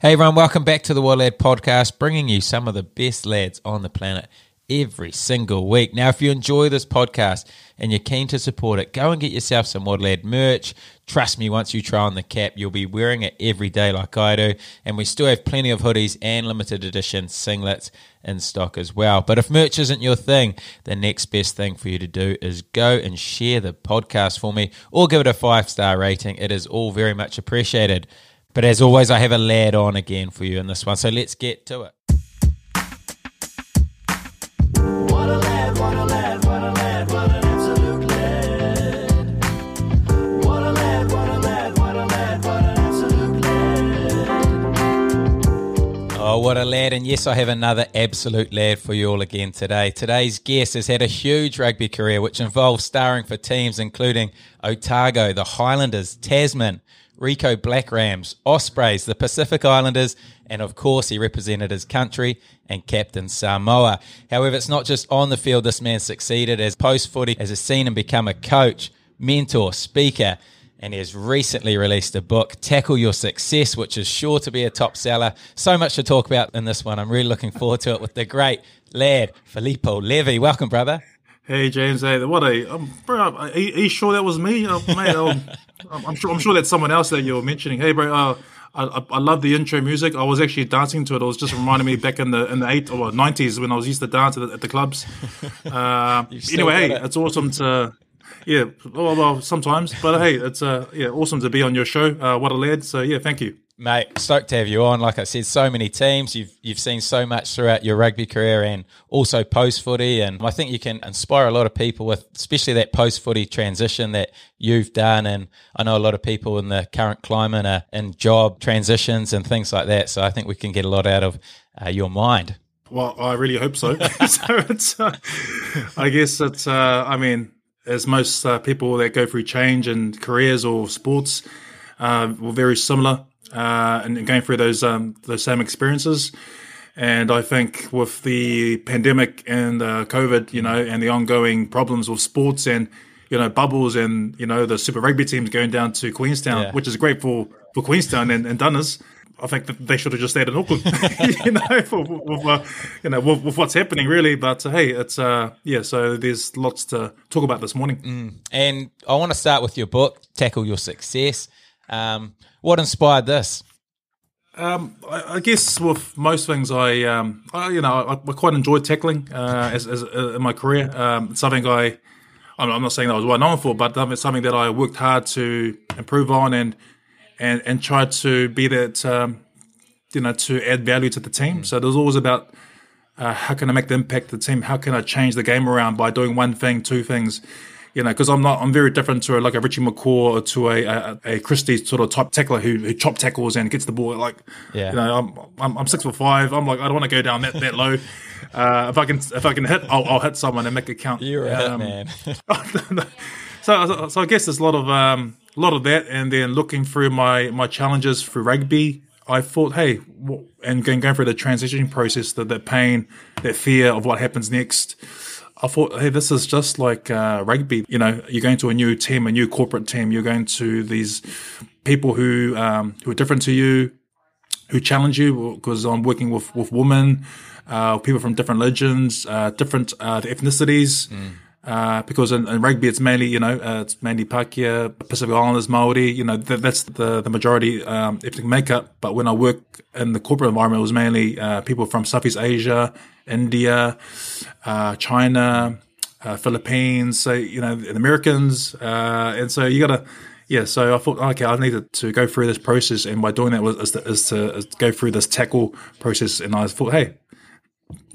Hey everyone, welcome back to the What Lad Podcast, bringing you some of the best lads on the planet every single week. Now, if you enjoy this podcast and you're keen to support it, go and get yourself some What Lad merch. Trust me, once you try on the cap, you'll be wearing it every day like I do. And we still have plenty of hoodies and limited edition singlets in stock as well. But if merch isn't your thing, the next best thing for you to do is go and share the podcast for me or give it a 5-star rating. It is all very much appreciated. But as always, I have a lad on again for you in this one, so let's get to it. What a lad, what a lad, what a lad, what an absolute lad. What a lad, what a lad, what a lad, what an absolute lad. Oh, what a lad, and yes, I have another absolute lad for you all again today. Today's guest has had a huge rugby career, which involves starring for teams including Otago, the Highlanders, Tasman, Ricoh Black Rams, Ospreys, the Pacific Islanders, and of course he represented his country and captained Samoa. However, it's not just on the field this man succeeded as post-footy, as he's seen and become a coach, mentor, speaker, and he has recently released a book, Tackle Your Success, which is sure to be a top seller. So much to talk about in this one. I'm really looking forward to it with the great lad, Filipo Levi. Welcome, brother. Hey James, hey, what a bro! Are you sure that was me, mate? I'm sure that's someone else that you were mentioning. Hey, bro, I love the intro music. I was actually dancing to it. It was just reminding me back in the 90s when I was used to dance at the clubs. Anyway, hey, it's awesome to sometimes, but hey, it's awesome to be on your show. What a lad! So yeah, thank you. Mate, stoked to have you on. Like I said, so many teams. You've seen so much throughout your rugby career and also post-footy. And I think you can inspire a lot of people with, especially that post-footy transition that you've done. And I know a lot of people in the current climate are in job transitions and things like that. So I think we can get a lot out of your mind. Well, I really hope so. So it's, I guess it's, I mean, as most people that go through change in careers or sports, were very similar. And going through those same experiences. And I think with the pandemic and COVID, you know, and the ongoing problems with sports and, you know, bubbles and, you know, the Super Rugby teams going down to Queenstown, which is great for Queenstown and Dunners. I think that they should have just stayed in Auckland, you know, with what's happening really. But hey, it's, so there's lots to talk about this morning. Mm. And I want to start with your book, Tackle Your Success. What inspired this? I guess with most things, I quite enjoy tackling as in my career. It's something I'm not saying that I was well known for, but it's something that I worked hard to improve on and tried to be that, to add value to the team. So it was always about how can I make the impact of the team? How can I change the game around by doing one thing, two things? You know, because I'm very different to a Richie McCaw or to a Christie sort of type tackler who chop tackles and gets the ball. Like, you know, I'm 6'5". I'm like, I don't want to go down that low. If I can hit, I'll hit someone and make it count. You're a hit man. So I guess there's a lot of that, and then looking through my challenges through rugby, I thought, hey, and going through the transitioning process, that pain, that fear of what happens next. I thought, hey, this is just like rugby. You know, you're going to a new team, a new corporate team. You're going to these people who are different to you, who challenge you. Because I'm working with women, people from different religions, different ethnicities. Mm. Because in rugby, it's mainly Pākehā, Pacific Islanders, Māori. You know, that's the majority ethnic makeup. But when I work in the corporate environment, it was mainly people from Southeast Asia, India, China, Philippines. So and Americans, and so you gotta. Yeah, so I thought, okay, I needed to go through this process, and by doing that is to go through this tackle process. And I thought, hey,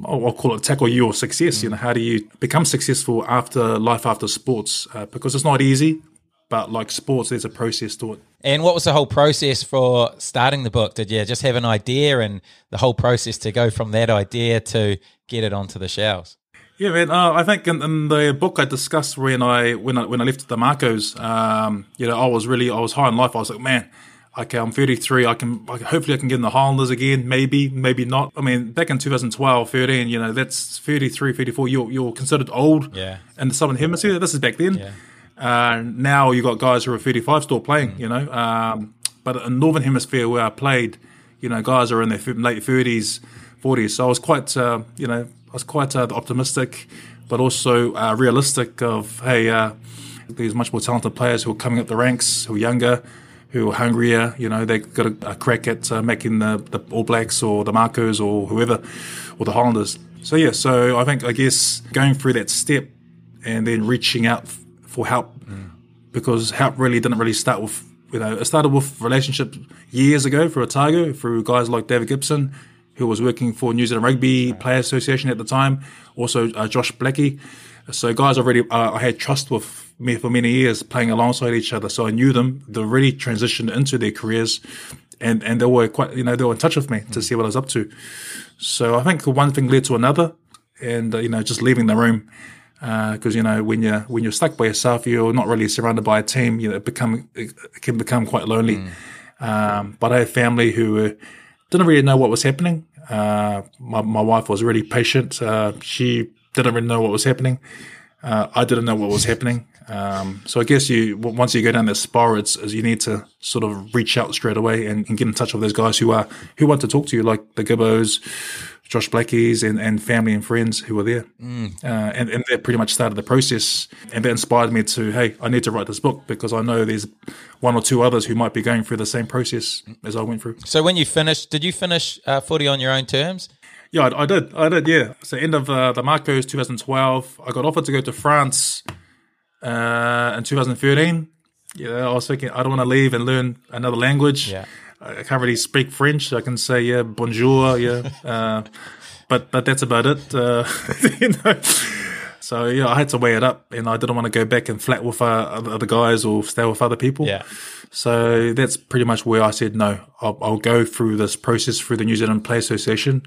I'll call it Tackle Your Success. Mm. You know, how do you become successful after life, after sports? Because it's not easy, but like sports, there's a process to it. And what was the whole process for starting the book? Did you just have an idea and the whole process to go from that idea to get it onto the shelves? Yeah, man. I think in the book I discussed when I left the Marcos, I was high in life. I was like, man, okay, I'm 33. Hopefully I can get in the Highlanders again. Maybe not. I mean, back in 2012, 13, that's 33, 34. You're considered old in the Southern Hemisphere. This is back then. Yeah. Now you got guys who are 35 still playing. But in Northern Hemisphere where I played, you know, guys are in their late 30s, 40s. So I was quite, optimistic, but also realistic of, hey, these much more talented players who are coming up the ranks, who are younger, who are hungrier, you know, they've got a crack at making the All Blacks or the Marcos or whoever, or the Highlanders. So, yeah, so I guess going through that step and then reaching out for help, because help really didn't start with, you know, it started with relationships years ago for Otago, through guys like David Gibson, who was working for New Zealand Rugby Player Association at the time, also Josh Blackie. So guys I had trust with me for many years, playing alongside each other. So I knew them. They really transitioned into their careers, and they were quite, you know, they were in touch with me to see what I was up to. So I think one thing led to another, and you know, just leaving the room, because you know, when you're stuck by yourself, you're not really surrounded by a team. You know, it can become quite lonely. But I had family who didn't really know what was happening. My wife was really patient. She didn't really know what was happening. I didn't know what was happening. So I guess once you go down that spiral, you need to sort of reach out straight away and get in touch with those guys who want to talk to you, like the Gibbos, Josh Blackies, and family and friends who were there. And that pretty much started the process. And that inspired me to, hey, I need to write this book, because I know there's one or two others who might be going through the same process as I went through. So when you finished, did you finish footy on your own terms? Yeah, I did, yeah. So end of the Marcos 2012, I got offered to go to France in 2013. Yeah, I was thinking, I don't want to leave and learn another language. Yeah. I can't really speak French. So I can say, yeah, bonjour, yeah. But that's about it. You know. So, yeah, I had to weigh it up, and I didn't want to go back and flat with other guys or stay with other people. Yeah. So that's pretty much where I said, no, I'll go through this process through the New Zealand Play Association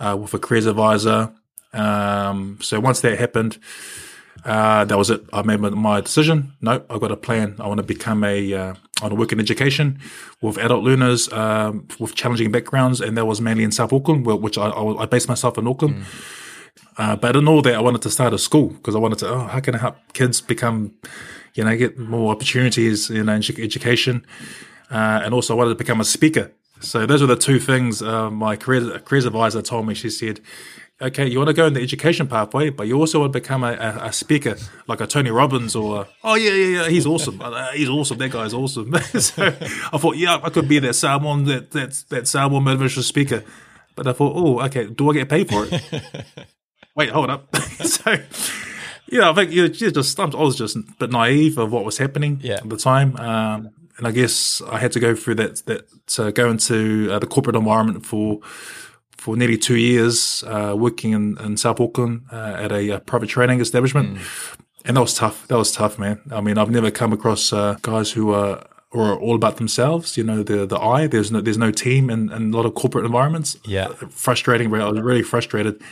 with a careers advisor. So once that happened, that was it. I made my decision. No, I've got a plan. I want to become I want to work in education with adult learners with challenging backgrounds, and that was mainly in South Auckland, which I based myself in Auckland. But in all that, I wanted to start a school, because I wanted to, how can I help kids become, you know, get more opportunities, you know, in education. And also I wanted to become a speaker. So those were the two things my careers advisor told me. She said, okay, you want to go in the education pathway, but you also want to become a speaker, like a Tony Robbins or he's awesome. He's awesome. That guy's awesome. So I thought, yeah, I could be that Samoan, that Samoan motivational speaker. But I thought, oh, okay, do I get paid for it? Wait, hold up. So, yeah, I think I was just a bit naive of what was happening at the time. And I guess I had to go through that go into the corporate environment for nearly 2 years, working in South Auckland at a private training establishment. And that was tough. That was tough, man. I mean, I've never come across guys who are all about themselves. You know, the I. There's no team in a lot of corporate environments. Yeah, frustrating. I was really frustrated.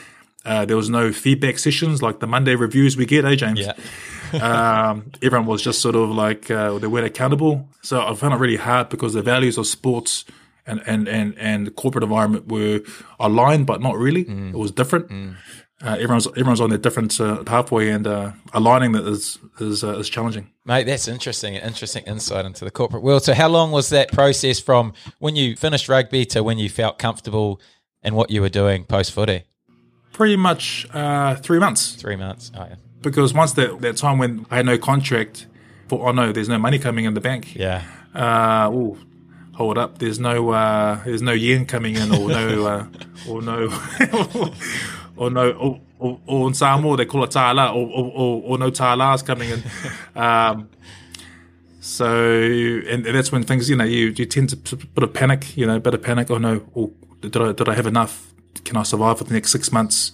There was no feedback sessions like the Monday reviews we get, James? Yeah. Everyone was just sort of like they weren't accountable. So I found it really hard, because the values of sports and the corporate environment were aligned, but not really. It was different. Everyone's on their different pathway, and aligning that is challenging. Mate, that's interesting. An interesting insight into the corporate world. So how long was that process from when you finished rugby to when you felt comfortable in what you were doing post-footy? Pretty much 3 months. 3 months, oh yeah. Because once that time when I had no contract, thought, oh no, there's no money coming in the bank. Yeah. Hold up, there's no yen coming in, or no, or in Samoa they call it taala, or no taala's coming in. So, and that's when things, you know, you tend to a bit of panic. Oh no, did I have enough? Can I survive for the next 6 months?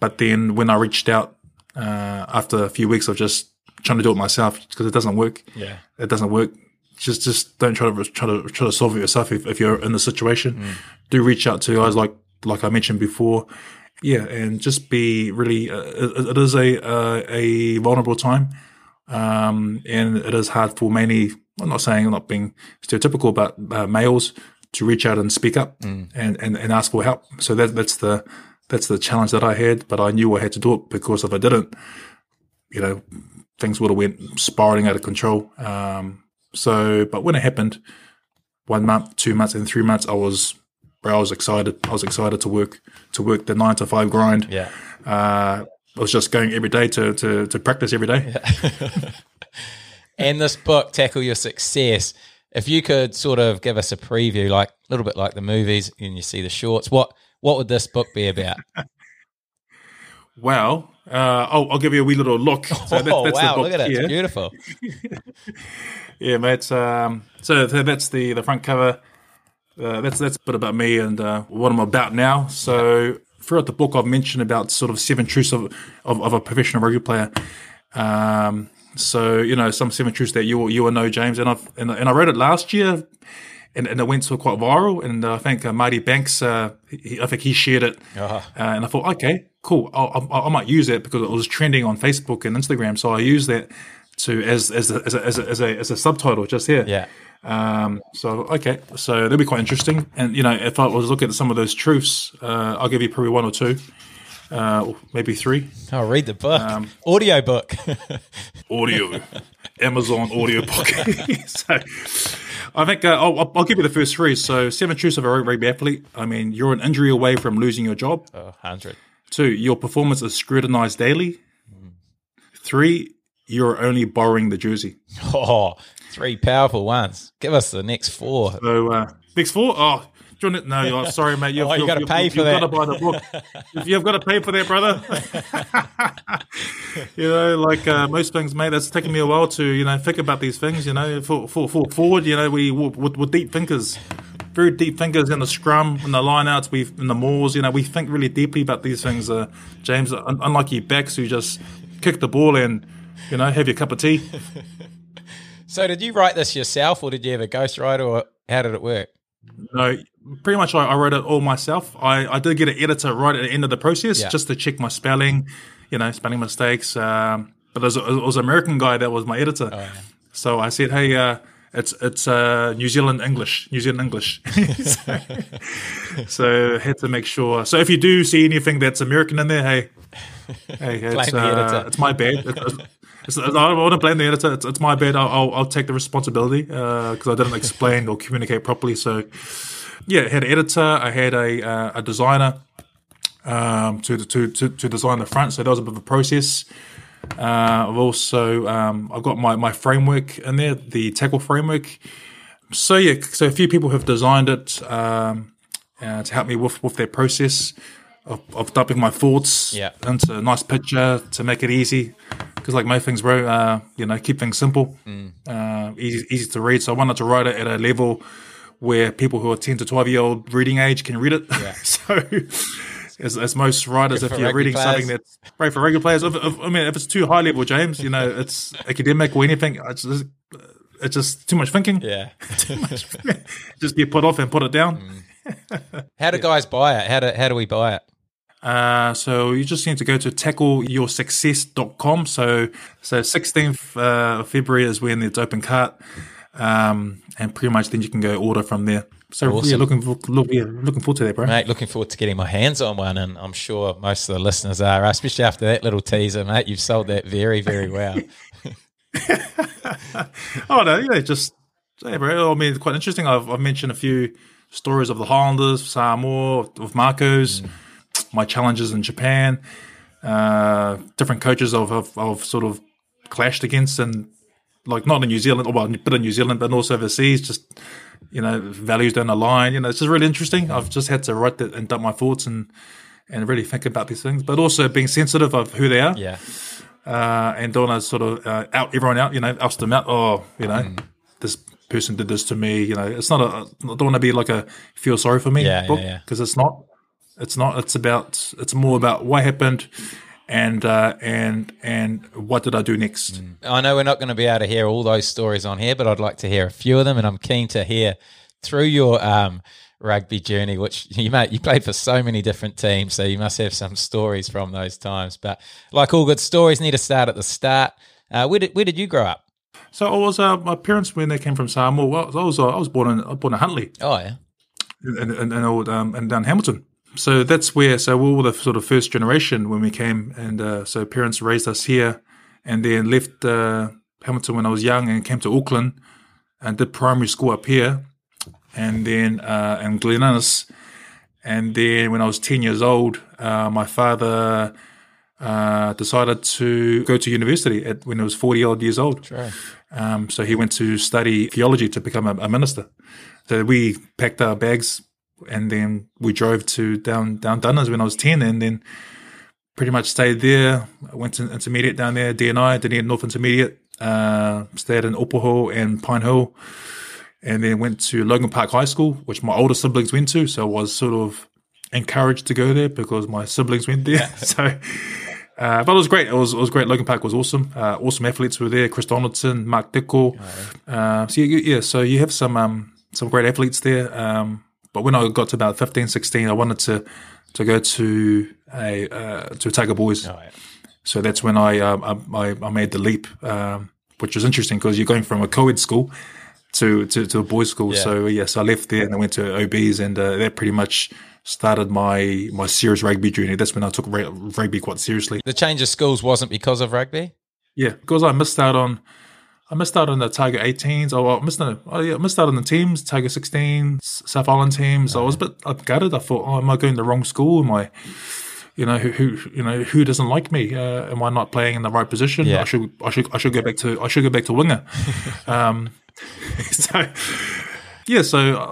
But then when I reached out after a few weeks of just trying to do it myself, because it doesn't work. Yeah, it doesn't work. Just don't try to solve it yourself if you're in the situation. Do reach out to guys like I mentioned before. Yeah, and just be really. It is a vulnerable time, and it is hard for mainly. I'm not being stereotypical, but males. To reach out and speak up and ask for help. So that's the challenge that I had, but I knew I had to do it, because if I didn't, you know, things would have went spiraling out of control. So, but when it happened, one month, 2 months, and 3 months, I was excited. I was excited to work the 9-to-5 grind. Yeah, I was just going every day to practice every day. Yeah. And this book, Tackle Your Success. If you could sort of give us a preview, like a little bit like the movies, and you see the shorts, what would this book be about? Well, I'll give you a wee little look. So that's wow, the book. Look at it. It's beautiful. Yeah, mate. So that's the front cover. That's a bit about me and what I'm about now. So throughout the book, I've mentioned about sort of 7 truths of a professional rugby player. So, you know, some 7 truths that you will know, James. And I wrote it last year, and it went to quite viral. And I think Marty Banks, he shared it. Uh-huh. And I thought, okay, cool. I might use that because it was trending on Facebook and Instagram. So I used that as a subtitle just here. Yeah. So that'll be quite interesting. And you know, if I was looking at some of those truths, I'll give you probably 1 or 2. Maybe 3. I'll read the book. Audio book. Audio. Amazon audio book. So I think I'll give you the first 3. So 7 truths of a rugby athlete. I mean, you're an injury away from losing your job. 100. 2, your performance is scrutinized daily. 3, you're only borrowing the jersey. Oh, 3 powerful ones. Give us the next 4. So next 4? Oh, no, sorry, mate. You've got to pay for that. You've got to buy the book. You've got to pay for that, brother. You know, like most things, mate, that's taken me a while to, you know, think about these things, you know. For forward, you know, we're deep thinkers. Very deep thinkers in the scrum, in the lineouts, in the mauls. You know, we think really deeply about these things, James, unlike you backs who just kick the ball and, you know, have your cup of tea. So did you write this yourself or did you have a ghostwriter or how did it work? No, pretty much I wrote it all myself. I did get an editor right at the end of the process just to check my spelling, you know, spelling mistakes. But it was an American guy that was my editor. Oh, yeah. So I said, hey, it's New Zealand English. So I had to make sure. So if you do see anything that's American in there, hey, it's my bad. I don't want to blame the editor. It's my bad. I'll take the responsibility because I didn't explain or communicate properly. So, yeah, I had an editor. I had a designer to design the front. So that was a bit of a process. I've also I've got my framework in there, the tackle framework. So yeah, so a few people have designed it to help me with their process of dumping my thoughts into a nice picture to make it easy. Because like most things, bro, you know, keep things simple, easy to read. So I wanted to write it at a level where people who are 10 to 12-year-old reading age can read it. Yeah. So as most writers, if you're reading something that's great for regular players, if it's too high level, James, you know, it's academic or anything, it's just too much thinking. Yeah. Just get put off and put it down. How do guys buy it? How do we buy it? So you just need to go to tackleyoursuccess.com. So 16th February is when it's open cart, and pretty much then you can go order from there. So awesome. Yeah, looking forward to that, bro. Mate, looking forward to getting my hands on one, and I'm sure most of the listeners are, especially after that little teaser, mate. You've sold that very, very well. Oh no, yeah, just hey, bro. I mean, it's quite interesting. I've mentioned a few stories of the Highlanders, Samoa, with Marcos. My challenges in Japan, different coaches I've sort of clashed against, and like not in New Zealand, well, a bit in New Zealand, but also overseas, just, you know, values don't align. You know, it's just really interesting. I've just had to write that and dump my thoughts and really think about these things, but also being sensitive of who they are. Yeah. And don't want to sort of out everyone out, you know, oust them out. Oh, you know, this person did this to me. You know, it's not I don't want to be like a feel sorry for me book because it's not. It's more about what happened and what did I do next. I know we're not going to be able to hear all those stories on here, but I'd like to hear a few of them, and I'm keen to hear through your rugby journey, which you played for so many different teams, so you must have some stories from those times. But like all good stories, need to start at the start. Where did you grow up? So I was my parents, when they came from Samoa, I was born in Huntley. Oh yeah, and down Hamilton. So that's where. So we were the sort of first generation when we came, and so parents raised us here, and then left Hamilton when I was young and came to Auckland, and did primary school up here, and then in Gleninnes. And then when I was 10 years old, my father decided to go to university when he was 40-odd years old. Sure. So he went to study theology to become a minister. So we packed our bags and then we drove to down Dunners when I was 10, and then pretty much stayed there. I went to intermediate down there, DNI, Dunedin North Intermediate, stayed in Upoho and Pine Hill, and then went to Logan Park High School, which my older siblings went to, so I was sort of encouraged to go there because my siblings went there. But it was great. It was great. Logan Park was awesome. Awesome athletes were there. Chris Donaldson, Mark Dickel. So you have some great athletes there. But when I got to about 15, 16, I wanted to go to Otago Boys. Oh, yeah. So that's when I made the leap, which was interesting because you're going from a co-ed school to a boys' school. Yeah. So, so I left there and I went to OBs, and that pretty much started my serious rugby journey. That's when I took rugby quite seriously. The change of schools wasn't because of rugby? Yeah, because I missed out on the Tiger 18s. I missed out on the teams, Tiger 16s, South Island teams. I was a bit gutted. I thought, am I going to the wrong school? Am I, who doesn't like me? Am I not playing in the right position? Yeah. I should go back to winger. So I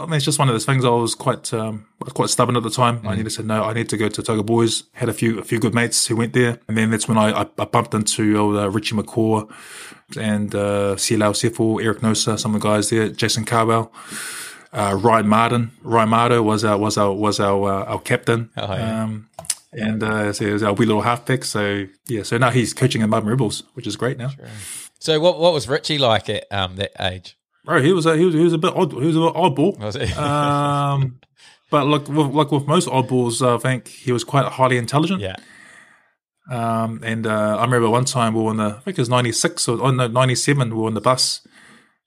mean, it's just one of those things. I was quite stubborn at the time. Mm. I needed to say no. I need to go to Otago Boys. Had a few good mates who went there, and then that's when I bumped into old Richie McCaw and Sielo Sifa, Eric Nosa, some of the guys there, Jason Carwell, Ryan Martin. Ryan Martin was our captain. Oh, yeah. So it was our wee little halfback. So now he's coaching at Melbourne Rebels, which is great now. Sure. So what was Richie like at that age? Bro, he was a bit odd. He was an oddball. Was he? But look, with most oddballs, I think he was quite highly intelligent. Yeah. I remember one time we were on the, I think it was 96 or 97. We were on the bus,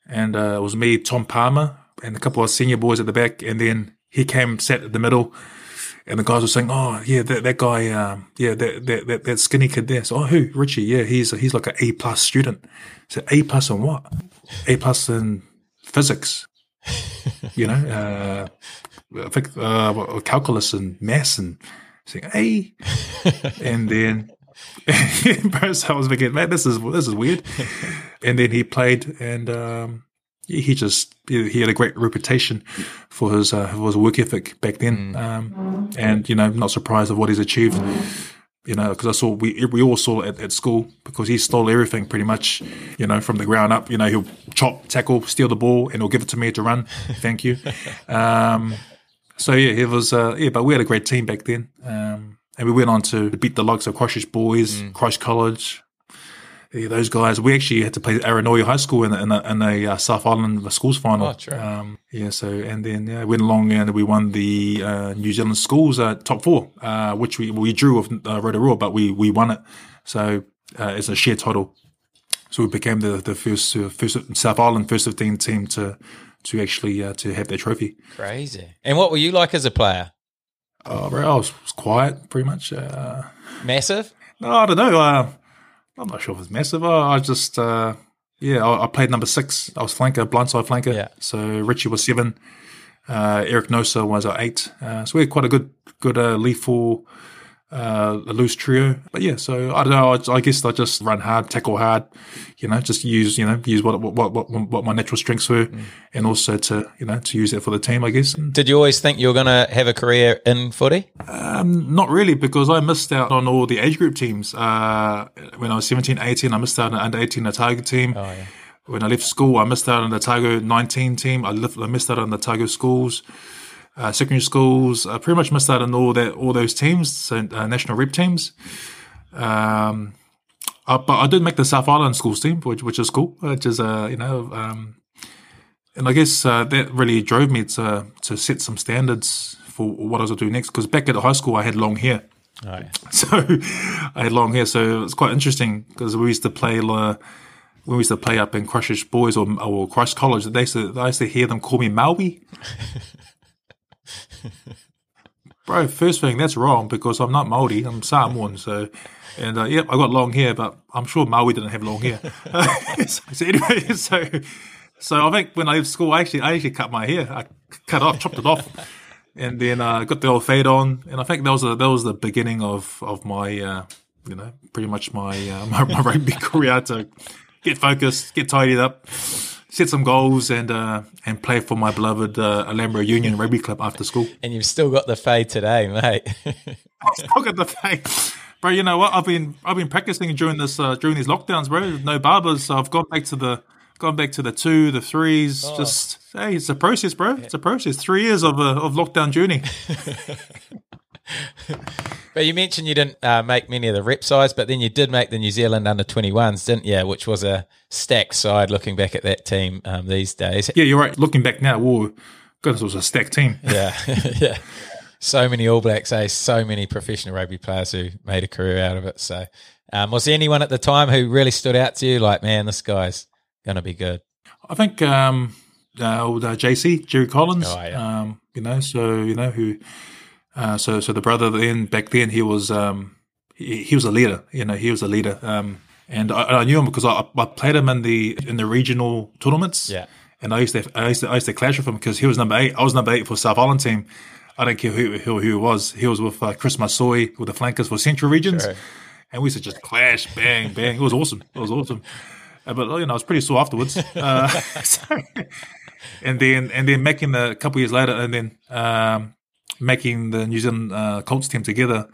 and it was me, Tom Palmer, and a couple of senior boys at the back, and then he sat at the middle, and the guys were saying, "Oh, yeah, that guy, that skinny kid there." So, who? Richie? Yeah, he's like an A plus student. So A plus on what? A plus in physics, I think calculus and maths, and saying A, and then I was thinking, man, this is weird. And then he played, and he had a great reputation for his work ethic back then, not surprised of what he's achieved. You know, because I saw we all saw it at school, because he stole everything pretty much, from the ground up. He'll chop, tackle, steal the ball, and he'll give it to me to run. Thank you. It was but we had a great team back then, and we went on to beat the likes of Christchurch Boys, Christ College. Yeah, those guys. We actually had to play Aranoa High School in a South Island schools final. Oh, true. Went along and we won the New Zealand schools top four, which we drew with Rotorua, but we won it. So it's a share title. So we became the first South Island first 15 team to actually to have that trophy. Crazy. And what were you like as a player? Oh, bro, I was quiet, pretty much. Massive? No, I don't know. I'm not sure if it's massive. I played number 6. I was flanker, blindside flanker. Yeah. So Richie was 7. Eric Nosa was 8. So we had quite a good lethal, loose trio. But yeah, so I don't know. I guess I just run hard, tackle hard. Just use what my natural strengths were, and also to use that for the team, I guess. Did you always think you were going to have a career in footy? Not really, because I missed out on all the age group teams. When I was 17, 18, I missed out on the under 18 Otago team. Oh, yeah. When I left school, I missed out on the Otago 19 team. I missed out on the Otago schools. Secondary schools, pretty much missed out on all those teams, so national rep teams. But I did make the South Island schools team, which is cool. Which is and I guess that really drove me to set some standards for what I was going to do next. Because back at high school, I had long hair, so it's quite interesting because we used to play. When we used to play up in Christchurch Boys or Christ College, I used to hear them call me Maui. Bro, first thing, that's wrong, because I'm not Māori, I'm Samoan. I got long hair, but I'm sure Maui didn't have long hair. So anyway, So I think when I left school, I actually cut my hair. I cut off, chopped it off, and then got the old fade on. And I think that was the beginning of my pretty much my rugby career, to get focused, get tidied up, set some goals, and play for my beloved Alhambra Union Rugby Club after school. And you've still got the fade today, mate. I've still got the fade. Bro, you know what? I've been practicing during these lockdowns, bro. No barbers, so I've gone back to the 2, the 3s. Oh. Just hey, it's a process, bro. It's a process. 3 years of lockdown journey. But you mentioned you didn't make many of the rep sides, but then you did make the New Zealand under-21s, didn't you? Which was a stacked side. Looking back at that team these days, yeah, you're right. Looking back now, whoa, goodness, it was a stacked team. Yeah, yeah. So many All Blacks, eh? So many professional rugby players who made a career out of it. So was there anyone at the time who really stood out to you? Like, man, this guy's going to be good. I think old JC, Jerry Collins, oh, yeah. So the brother then, back then, he was a leader, he was a leader. And I knew him because I played him in the regional tournaments. Yeah. And I used to clash with him because he was number 8. I was number 8 for South Island team. I don't care who he was. He was with Chris Masoi with the flankers for Central Regions. Sure. And we used to just clash, bang, bang. It was awesome. It was awesome. But, I was pretty sore afterwards. And then making a couple years later and then making the New Zealand Colts team together.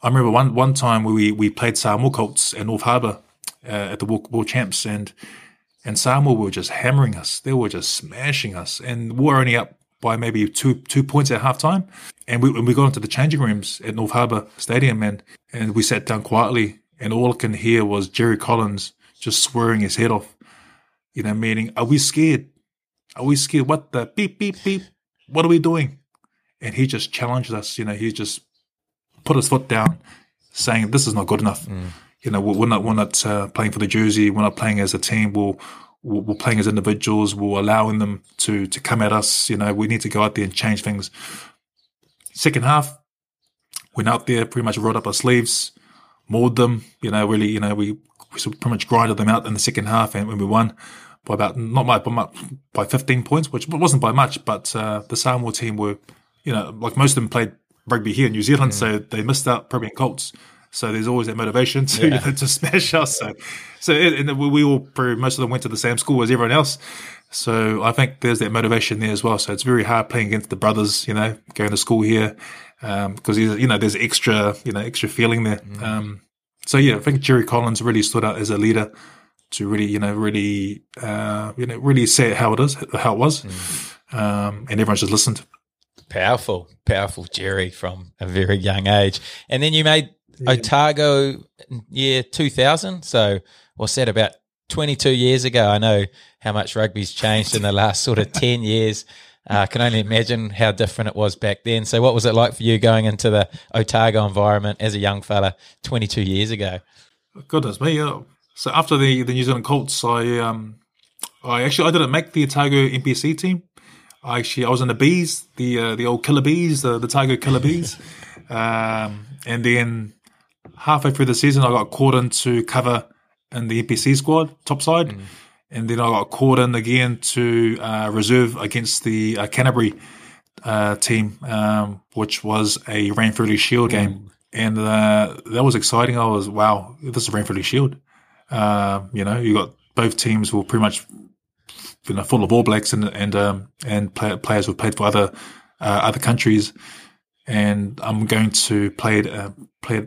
I remember one time where we played Samoa Colts at North Harbour at the World Champs. And Samoa were just hammering us. They were just smashing us. And we were only up by maybe two points at halftime, and we got into the changing rooms at North Harbour Stadium, and we sat down quietly, and all I can hear was Jerry Collins just swearing his head off, meaning, are we scared? Are we scared? What the beep, beep, beep? What are we doing? And he just challenged us, he just put his foot down, saying, this is not good enough. Mm. We're not playing for the jersey, we're not playing as a team, we're playing as individuals, we're allowing them to come at us. We need to go out there and change things. Second half, went out there, pretty much rolled up our sleeves, mauled them, really, we pretty much grinded them out in the second half, and when we won by about, by 15 points, which wasn't by much, but the Samoa team were, like most of them played rugby here in New Zealand, so they missed out probably in Colts. So there's always that motivation to smash us. So we all, most of them went to the same school as everyone else. So I think there's that motivation there as well. So it's very hard playing against the brothers, going to school here, because there's extra feeling there. I think Jerry Collins really stood out as a leader to really say how it was, and everyone just listened. Powerful Jerry from a very young age, and then you made. Yeah. Otago year 2000, so what's that, about 22 years ago? I know how much rugby's changed in the last sort of 10 years. I can only imagine how different it was back then. So what was it like for you going into the Otago environment as a young fella 22 years ago? Goodness me, yeah. So after the New Zealand Colts, I didn't make the Otago NPC team. I was in the Bees, the old Killer Bees, the Otago Killer Bees. And then halfway through the season, I got called into cover in the NPC squad, topside, and then I got called in again to reserve against the Canterbury team, which was a Ranfurly Shield game, and that was exciting. I was, wow, this is Ranfurly Shield. You got both teams were pretty much full of All Blacks and players who played for other countries. And I'm going to play at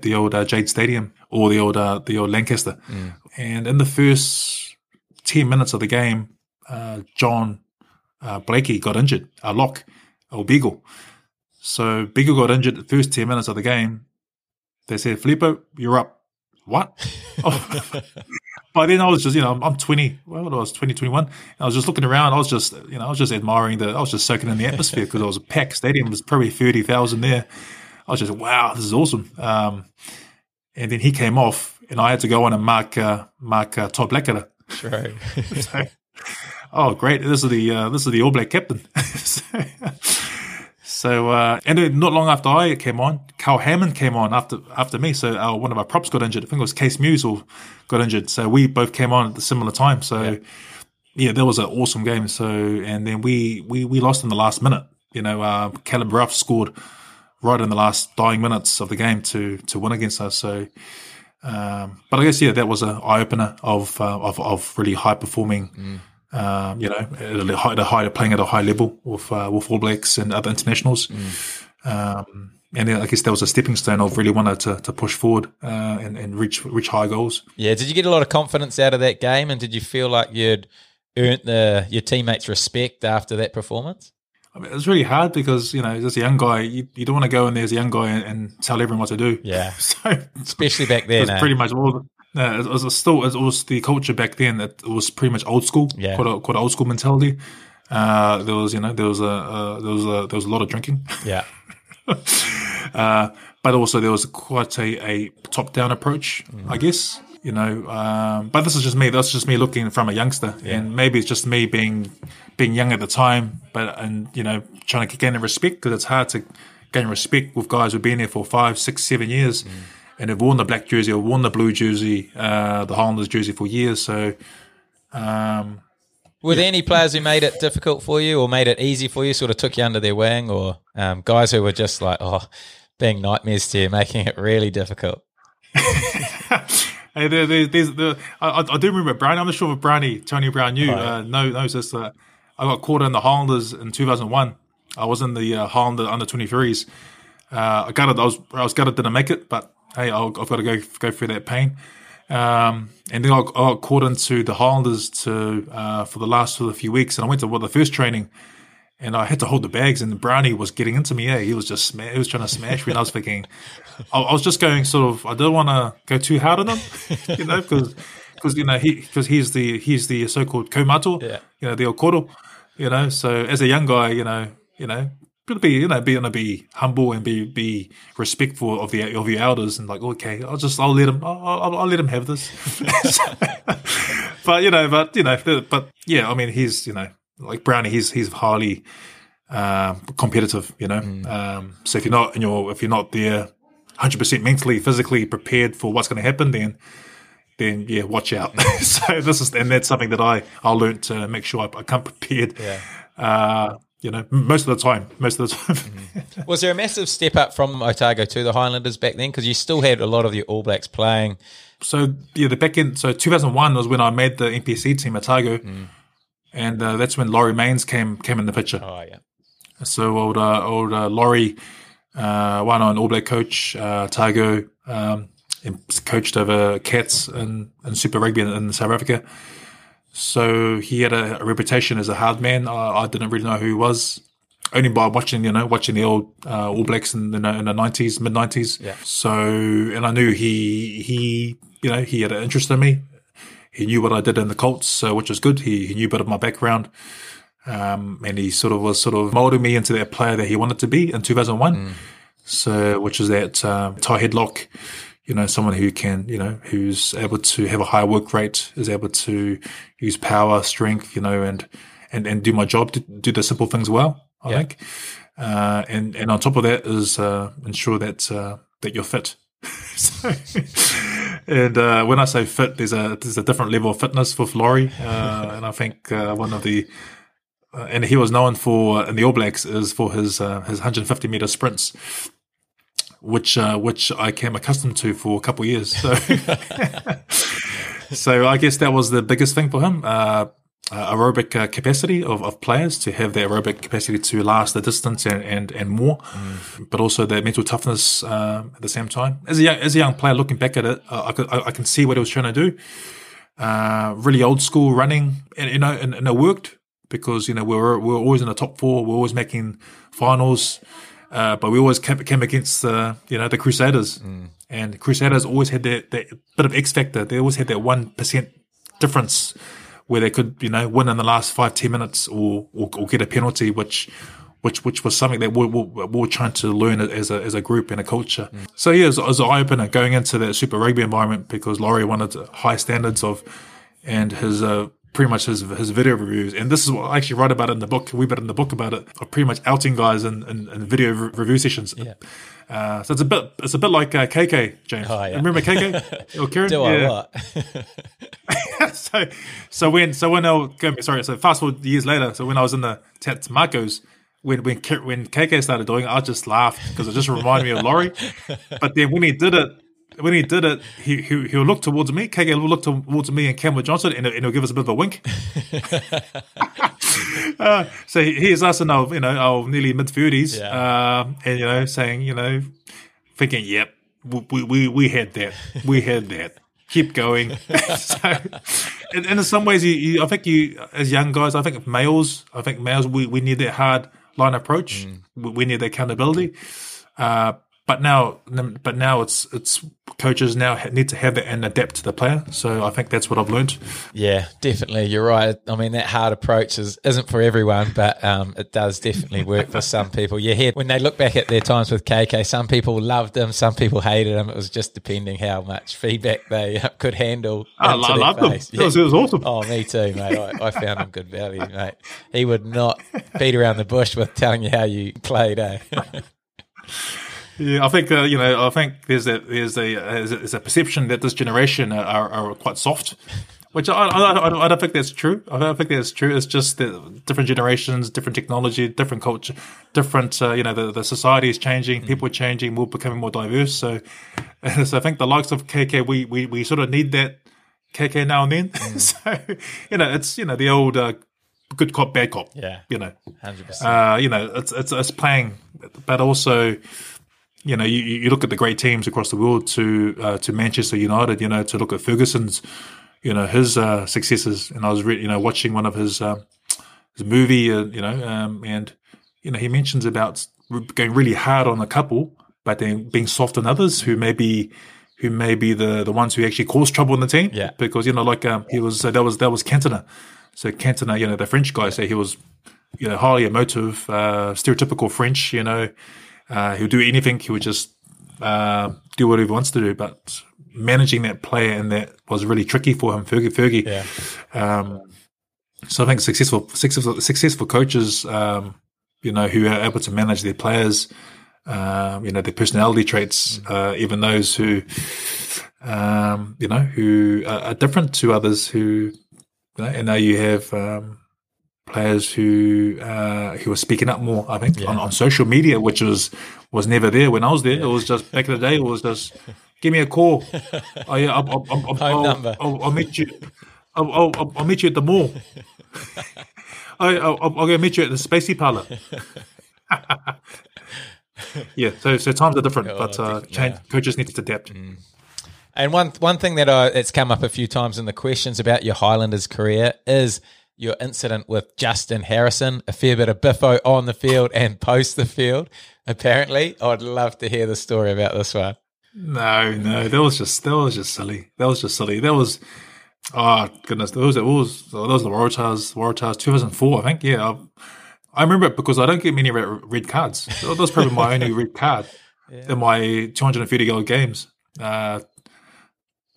the old Jade Stadium or the old Lancaster. Yeah. And in the first 10 minutes of the game, John Blakey got injured, a lock, or Beagle. So Beagle got injured the first 10 minutes of the game. They said, Filipo, you're up. What? Oh. By then I was just, I'm 20. Well, I was 20, 21. And I was just looking around. I was just, admiring I was just soaking in the atmosphere because it was a packed stadium. It was probably 30,000 there. I was just, wow, this is awesome. And then he came off, and I had to go on and mark Todd Blackadder. Right. So, oh, great! This is the All Black captain. And then not long after I came on, Carl Hammond came on after me. So one of our props got injured. I think it was Case Mewes got injured. So we both came on at the similar time. So Yeah, that was an awesome game. So, and then we lost in the last minute. You know, Caleb Ruff scored right in the last dying minutes of the game to win against us. So, but I guess that was an eye opener of really high performing. You know, playing at a high level with All Blacks and other internationals. And I guess that was a stepping stone of really wanted to push forward and reach high goals. Yeah, did you get a lot of confidence out of that game, and did you feel like you'd earned your teammates' respect after that performance? I mean, it was really hard because, you know, as a young guy, you don't want to go in there as a young guy and tell everyone what to do. Yeah, so, especially back then. Pretty much all the... It was the culture back then that was pretty much old school, quite old school mentality. There was a lot of drinking, but also there was quite a top down approach, I guess. You know, but this is just me. That's just me looking from a youngster, and maybe it's just me being young at the time. But you know, trying to gain the respect, because it's hard to gain respect with guys who've been there for 5, 6, 7 years. And they've worn the black jersey or worn the blue jersey, the Highlanders jersey for years. So, were there any players who made it difficult for you or made it easy for you, sort of took you under their wing, or guys who were just like, being nightmares to you, making it really difficult? Hey, I do remember Brownie. I'm not sure if Tony Brown knew. I got caught in the Highlanders in 2001. I was in the Highlander under 23s. I was gutted didn't make it, but hey, I've got to go through that pain. And then I got caught into the Highlanders for the last few weeks, and I went to the first training, and I had to hold the bags, and Brownie was getting into me. Yeah, he was trying to smash me, and I was thinking, I was just going sort of, I don't want to go too hard on him, you know, because you know he's the so-called kaumato, you know, the okoro, you know. So as a young guy, you know. Be humble and be respectful of your elders, and like, okay, I'll let him have this. But yeah, I mean, he's, you know, like Brownie, he's highly competitive, you know. So if you're not there 100% mentally, physically prepared for what's going to happen, then yeah, watch out. So that's something that I learned to make sure I come prepared. Yeah. You know, most of the time. Was there a massive step up from Otago to the Highlanders back then? Because you still had a lot of your All Blacks playing. So, yeah, the back end. So 2001 was when I made the NPC team, Otago, and that's when Laurie Mains came in the picture. Oh, yeah. So old Laurie, one-on All Black coach, Otago, and coached over Cats in Super Rugby in South Africa. So he had a reputation as a hard man. I didn't really know who he was, only by watching the old All Blacks in the 90s, mid 90s. Yeah. So, and I knew he had an interest in me. He knew what I did in the Colts, which was good. He knew a bit of my background, and he was moulding me into that player that he wanted to be in 2001. So, which is that tie headlock. You know, someone who can, you know, who's able to have a high work rate, is able to use power, strength, you know, and do my job, do the simple things well, I think. And on top of that is ensure that you're fit. So, and when I say fit, there's a different level of fitness with Laurie. And I think and he was known for, in the All Blacks, is for his 150-meter sprints, which I came accustomed to for a couple of years. So, so I guess that was the biggest thing for him, aerobic capacity of players, to have the aerobic capacity to last the distance and more, but also the mental toughness at the same time. As a young player, looking back at it, I can see what he was trying to do. Really old school running, and it worked, because, you know, we were always in the top four, we were always making finals. But we always came against, the Crusaders. And the Crusaders always had that bit of X factor. They always had that 1% difference where they could, you know, win in the last 5-10 minutes or get a penalty, which was something that we were trying to learn as a group and a culture. So, yeah, it was an eye-opener going into that Super Rugby environment, because Laurie wanted high standards and his pretty much his video reviews, and this is what I actually write about in the book, of pretty much outing guys in video review sessions So it's a bit like KK, James. Oh, yeah. Remember KK or Kieran? Do I what? So fast forward years later. So when I was in the Marcos, when KK started doing it, I just laughed because it just reminded me of Laurie. But then when he did it, he'll look towards me. KK will look towards me and Campbell Johnson, and he'll give us a bit of a wink. So here's us in our nearly mid-30s, yeah. And saying, thinking, yep, we had that, keep going. So, and in some ways, I think as young guys, I think males, we need that hard line approach, we need that accountability. But now it's coaches now need to have it and adapt to the player. So I think that's what I've learned. Yeah, definitely. You're right. I mean, that hard approach isn't for everyone, but it does definitely work for some people. You hear when they look back at their times with KK, some people loved him, some people hated him. It was just depending how much feedback they could handle. I loved him. Yeah. It was awesome. Oh, me too, mate. I found him good value, mate. He would not beat around the bush with telling you how you played, eh? Yeah, I think there's a perception that this generation are quite soft, which I don't think that's true. I don't think that's true. It's just that different generations, different technology, different culture, different the society is changing, people are changing, we're becoming more diverse. So I think the likes of KK, we sort of need that KK now and then. So it's the old. Good cop, bad cop. Yeah, 100%. It's playing, but also, you look at the great teams across the world to Manchester United. To look at Ferguson's, his successes. And I was watching one of his movie. He mentions about going really hard on a couple, but then being soft on others who may be the ones who actually cause trouble in the team. Yeah, because he was that was Cantona. So Cantona, the French guy, so he was, highly emotive, stereotypical French. He'll do anything. He would just do whatever he wants to do. But managing that player and that was really tricky for him, Fergie. Yeah. So I think successful coaches, who are able to manage their players, their personality traits, even those who, who are different to others, who. And now you have players who are speaking up more, I think, on social media, which was never there when I was there. Yeah. It was just back in the day. It was just give me a call. I'll meet you. I'll meet you at the mall. I'll go meet you at the Spacey Parlour. Yeah. So times are different, coaches need to adapt. Mm. And one thing that's come up a few times in the questions about your Highlanders career is your incident with Justin Harrison, a fair bit of biffo on the field and post the field, apparently. I'd love to hear the story about this one. No, that was just silly. That was, oh goodness, that was the Waratahs 2004, I think. Yeah, I remember it because I don't get many red cards. That was probably my only red card in my 230-yard games.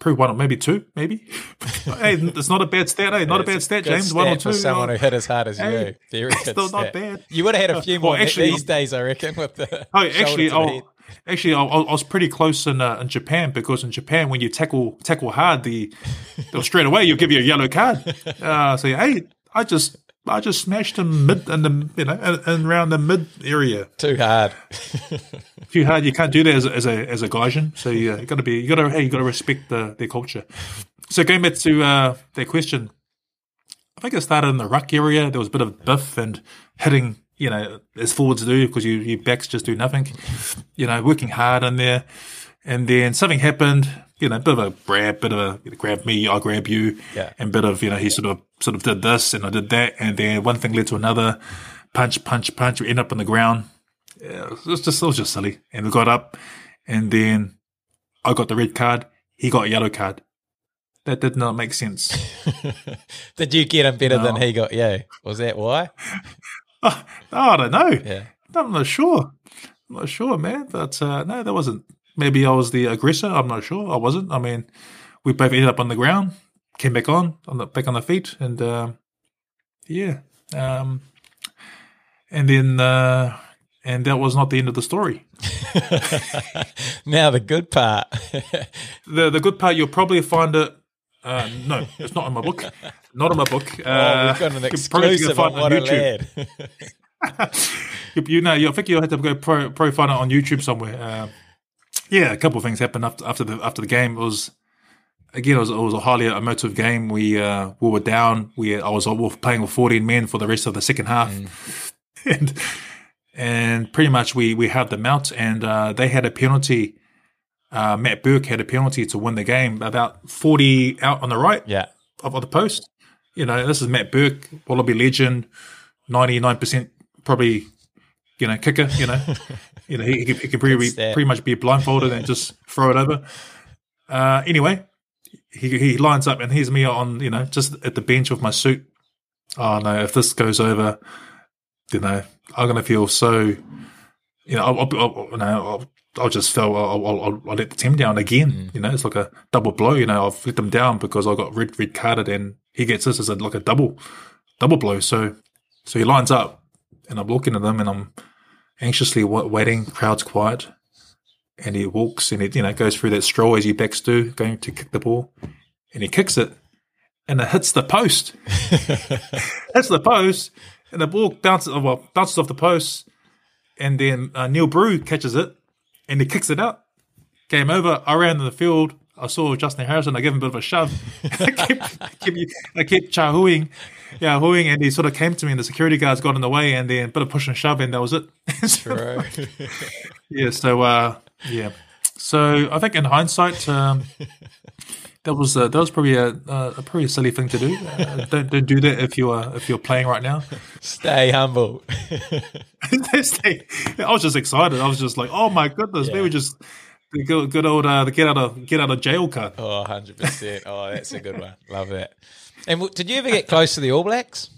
Probably one or maybe two, maybe. Hey, it's not a bad stat, eh? Not a bad stat, James. Stat one or two. For someone who hit as hard as you. Very good still stat. Not bad. You would have had a few more these days, I reckon. With the I was pretty close in Japan, because in Japan, when you tackle hard, they'll straight away you'll give you a yellow card. I just smashed him mid in the and around the mid area. Too hard. You can't do that as a Gaijin. So you got to respect their culture. So going back to that question, I think it started in the ruck area. There was a bit of biff and hitting. As forwards do, because your backs just do nothing. Working hard in there, and then something happened. A bit of a grab, grab me, I grab you, and bit of he sort of did this and I did that, and then one thing led to another, punch. We end up on the ground. Yeah, it was just silly, and we got up, and then I got the red card. He got a yellow card. That did not make sense. Did you get him better than he got? Yeah, was that why? Oh, I don't know. Yeah. I'm not sure, man. But no, that wasn't. Maybe I was the aggressor. I'm not sure. I wasn't. I mean, we both ended up on the ground, came back on the feet, and and then And that was not the end of the story. Now the good part. The good part, you'll probably find it. No, it's not in my book. Not in my book. We've got an exclusive on What a Lad. I think you'll have to go probably find it on YouTube somewhere. Yeah, a couple of things happened after the game. It was again, it was a highly emotive game. We were down. I was playing with 14 men for the rest of the second half, and pretty much we held them out. And they had a penalty. Matt Burke had a penalty to win the game, about 40 out on the right of the post. You know, this is Matt Burke, Wallaby legend, 99% probably, kicker. He could pretty much be blindfolded and just throw it over. Anyway, he lines up and here's me on, just at the bench with my suit. Oh no, if this goes over, I'm gonna feel so. I'll let the team down again. It's like a double blow. I've let them down because I got red carded, and he gets this as a double blow. So he lines up, and I'm looking at them, and I'm anxiously waiting. Crowd's quiet, and he walks, and it goes through that stroll as he backs to going to kick the ball, and he kicks it, and it hits the post. Hits the post, and the ball bounces off the post, and then Neil Brew catches it. And he kicks it out. Game over. I ran to the field. I saw Justin Harrison. I gave him a bit of a shove. I kept yahooing, and he sort of came to me, and the security guards got in the way, and then a bit of push and shove, and that was it. So, yeah. So yeah. So I think in hindsight, that was probably a pretty silly thing to do. Don't do that if you're playing right now. Stay humble. I was just excited. I was just like, oh my goodness, they were just the good old the get out of jail card. Oh, 100%. Oh, that's a good one. Love that. And did you ever get close to the All Blacks?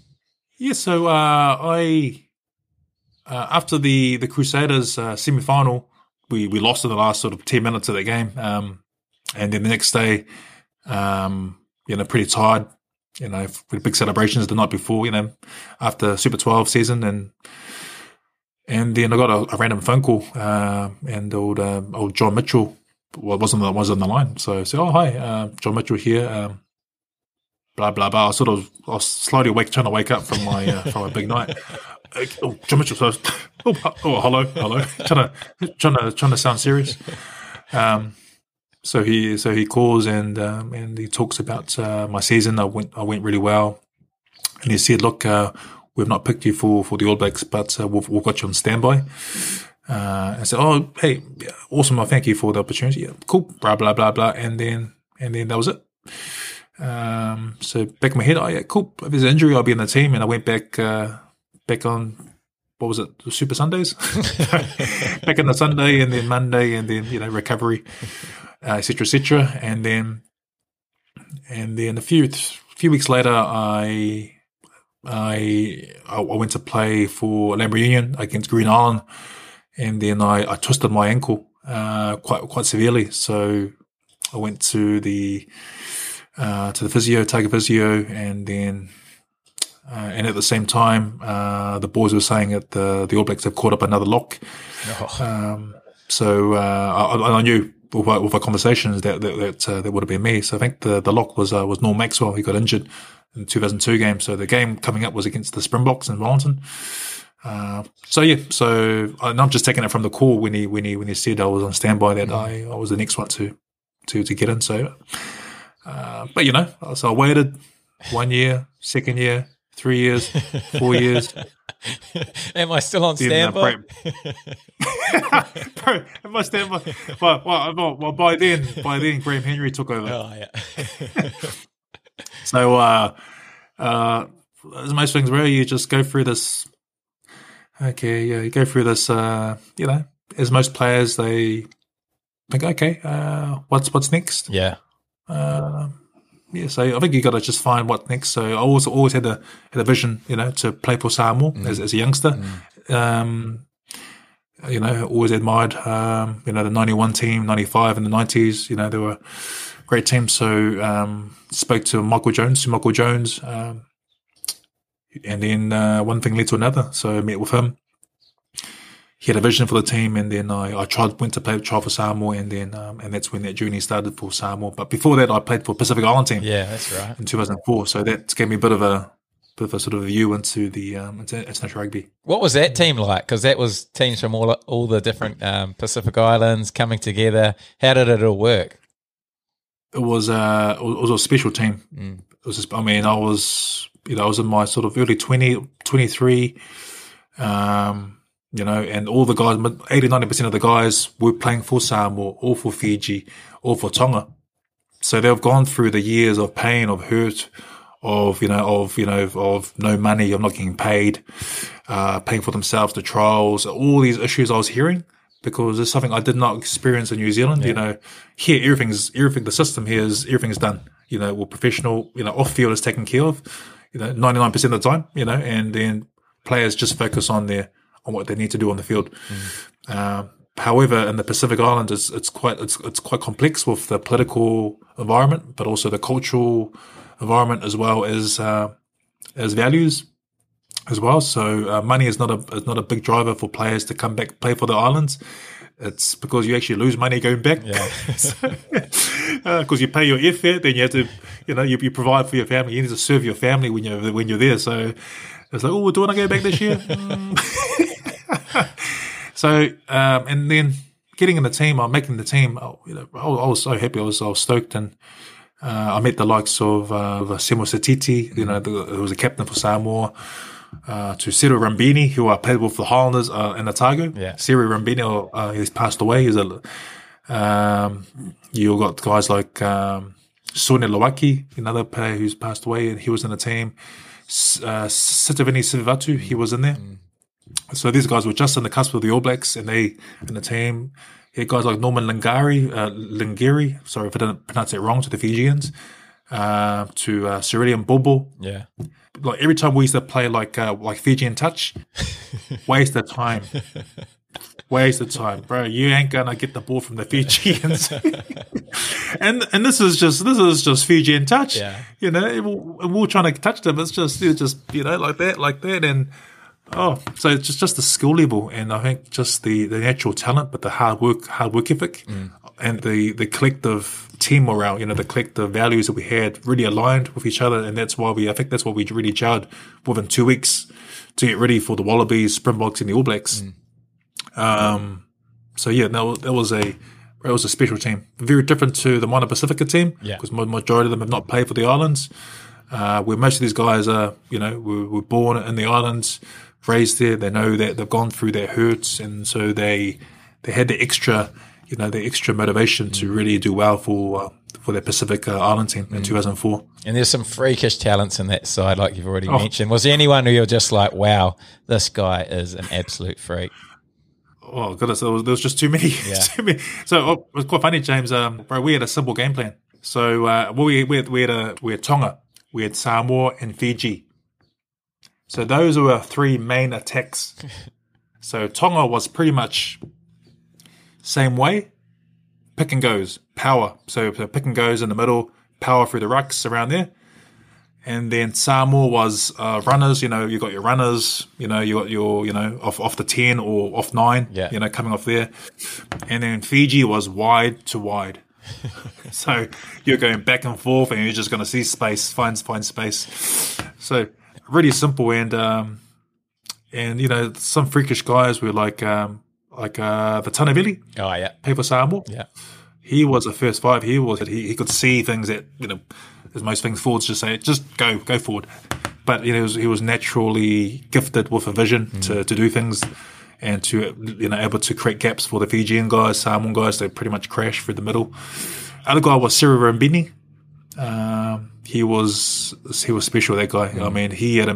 Yeah. So I after the Crusaders semi final, we lost in the last sort of 10 minutes of that game, and then the next day. Pretty tired, with big celebrations the night before, after Super 12 season, and then I got a random phone call, and old John Mitchell was on the line, so I said, oh hi, John Mitchell here, blah blah blah. I was slightly awake, trying to wake up from my big night. Oh, John Mitchell, so hello, trying to sound serious. So he calls and he talks about my season. I went really well, and he said, "Look, we've not picked you for the All Blacks, but we've got you on standby." I said, "Oh, hey, awesome! I thank you for the opportunity. Yeah, cool, blah blah blah blah." And then that was it. So back in my head, oh yeah, cool. If there's an injury, I'll be in the team. And I went back on. What was it? Super Sundays. Back on the Sunday, and then Monday, and then recovery. Et cetera, and then a few weeks later, I went to play for Lambert Union against Green Island, and then I twisted my ankle quite severely. So I went to the physio, Otago physio, and then and at the same time, the boys were saying that the All Blacks have caught up another lock. Oh. So I knew. With our conversations, that would have been me. So I think the lock was Norm Maxwell. He got injured in the 2002 game. So the game coming up was against the Springboks in Wellington. And I'm just taking it from the call when he said I was on standby that I was the next one to get in. So, so I waited 1 year, 2nd year, 3 years, 4 years. Am I still on standby? Bro, am I standby? Well, by then, Graham Henry took over. Oh, yeah. So, as most things were, you just go through this. Okay, yeah, you go through this. As most players, they think, okay, what's next? Yeah. So I think you got to just find what's next. So I always had a vision, to play for Samoa as a youngster. Always admired, the 91 team, 95 and the 90s, they were great teams. So spoke to Michael Jones, and then one thing led to another. So I met with him. he had a vision for the team, and then I tried to play for Samoa, and then and that's when that journey started for Samoa. But before that, I played for Pacific Island team. Yeah, that's right. In 2004, so that gave me a bit of a sort of view into the international rugby. What was that team like? Because that was teams from all the different Pacific Islands coming together. How did it all work? It was a special team. Mm. It was just, I was in my sort of early 20, 23. And all the guys, 80, 90% of the guys were playing for Samoa or for Fiji or for Tonga. So they've gone through the years of pain, of hurt, of no money, of not getting paid, paying for themselves, the trials, all these issues I was hearing, because it's something I did not experience in New Zealand. Yeah. Here everything, the system here is everything's done, well, professional, off field is taken care of, 99% of the time, and then players just focus on what they need to do on the field. Mm. However, in the Pacific Islands, it's quite complex with the political environment, but also the cultural environment as well as values as well. So money is not a big driver for players to come back play for the islands. It's because you actually lose money going back, because you pay your airfare, then you have to, you provide for your family. You need to serve your family when you're there. So it's like, do I want to go back this year? So, and then getting in the team, making the team, I was so happy. I was stoked, and I met the likes of Semo Satiti, who was a captain for Samoa, to Seru Rambini, who I played with the Highlanders in Otago. Yeah. Seru Rambini, he's passed away. He's you've got guys like Sone Lawaki, another player who's passed away, and he was in the team. Sitavini Sivatu, he was in there. Mm. So these guys were just on the cusp of the All Blacks, and they in the team. You had guys like Norman Ligairi, sorry if I didn't pronounce it wrong, to the Fijians, to Cerulean Bobo. Yeah. Like every time we used to play like Fijian touch, waste of time, bro. You ain't gonna get the ball from the Fijians. and this is just Fijian touch. Yeah. We're trying to touch them. It's just like that, and so it's just the skill level, and I think just the natural talent, but the hard work ethic, and the collective team morale, the collective values that we had really aligned with each other, and that's why we really gelled within 2 weeks to get ready for the Wallabies, Springboks, and the All Blacks. So yeah, no, that was a special team, very different to the minor Pacifica team, because majority of them have not played for the islands. Where most of these guys are, were born in the islands, raised there. They know that they've gone through their hurts, and so they had the extra motivation to really do well for their Pacific Island team in 2004. And there's some freakish talents in that side, like you've already mentioned. Was there anyone who you're just like, wow, this guy is an absolute freak? Oh goodness, there was just too many. Yeah. Too many. So it was quite funny, James. Bro, we had a simple game plan. So we had Tonga. We had Samoa and Fiji. So those were our three main attacks. So Tonga was pretty much same way. Pick and goes, power. So pick and goes in the middle, power through the rucks around there. And then Samoa was runners, you got your runners, you got your, off the 10 or off 9, coming off there. And then Fiji was wide to wide. So you're going back and forth, and you're just going to see space, find space. So really simple, and some freakish guys were like the Tanavili. Oh yeah, Paper Samoa. Yeah, he was a first five. He could see things that as most things forwards just say, just go forward. But he was naturally gifted with a vision to do things. And to able to create gaps for the Fijian guys, Samoan guys, they pretty much crashed through the middle. Other guy was Seru Rambini. He was special, that guy. Mm. I mean, he had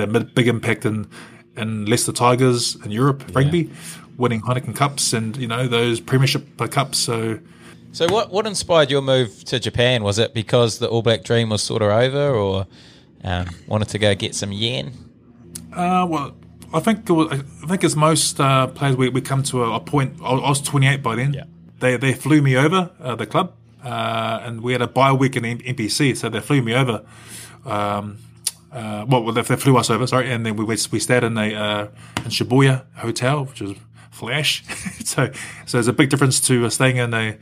a big impact in Leicester Tigers in Europe rugby, winning Heineken Cups and those Premiership Cups. So what inspired your move to Japan? Was it because the All Black dream was sort of over, or wanted to go get some yen? Well. I think as most players, we come to a point. I was 28 by then. Yeah. They flew me over, the club, and we had a bye week in NPC, so they flew me over. They flew us over, sorry, and then we stayed in Shibuya hotel, which is flesh. So there's a big difference to staying in a,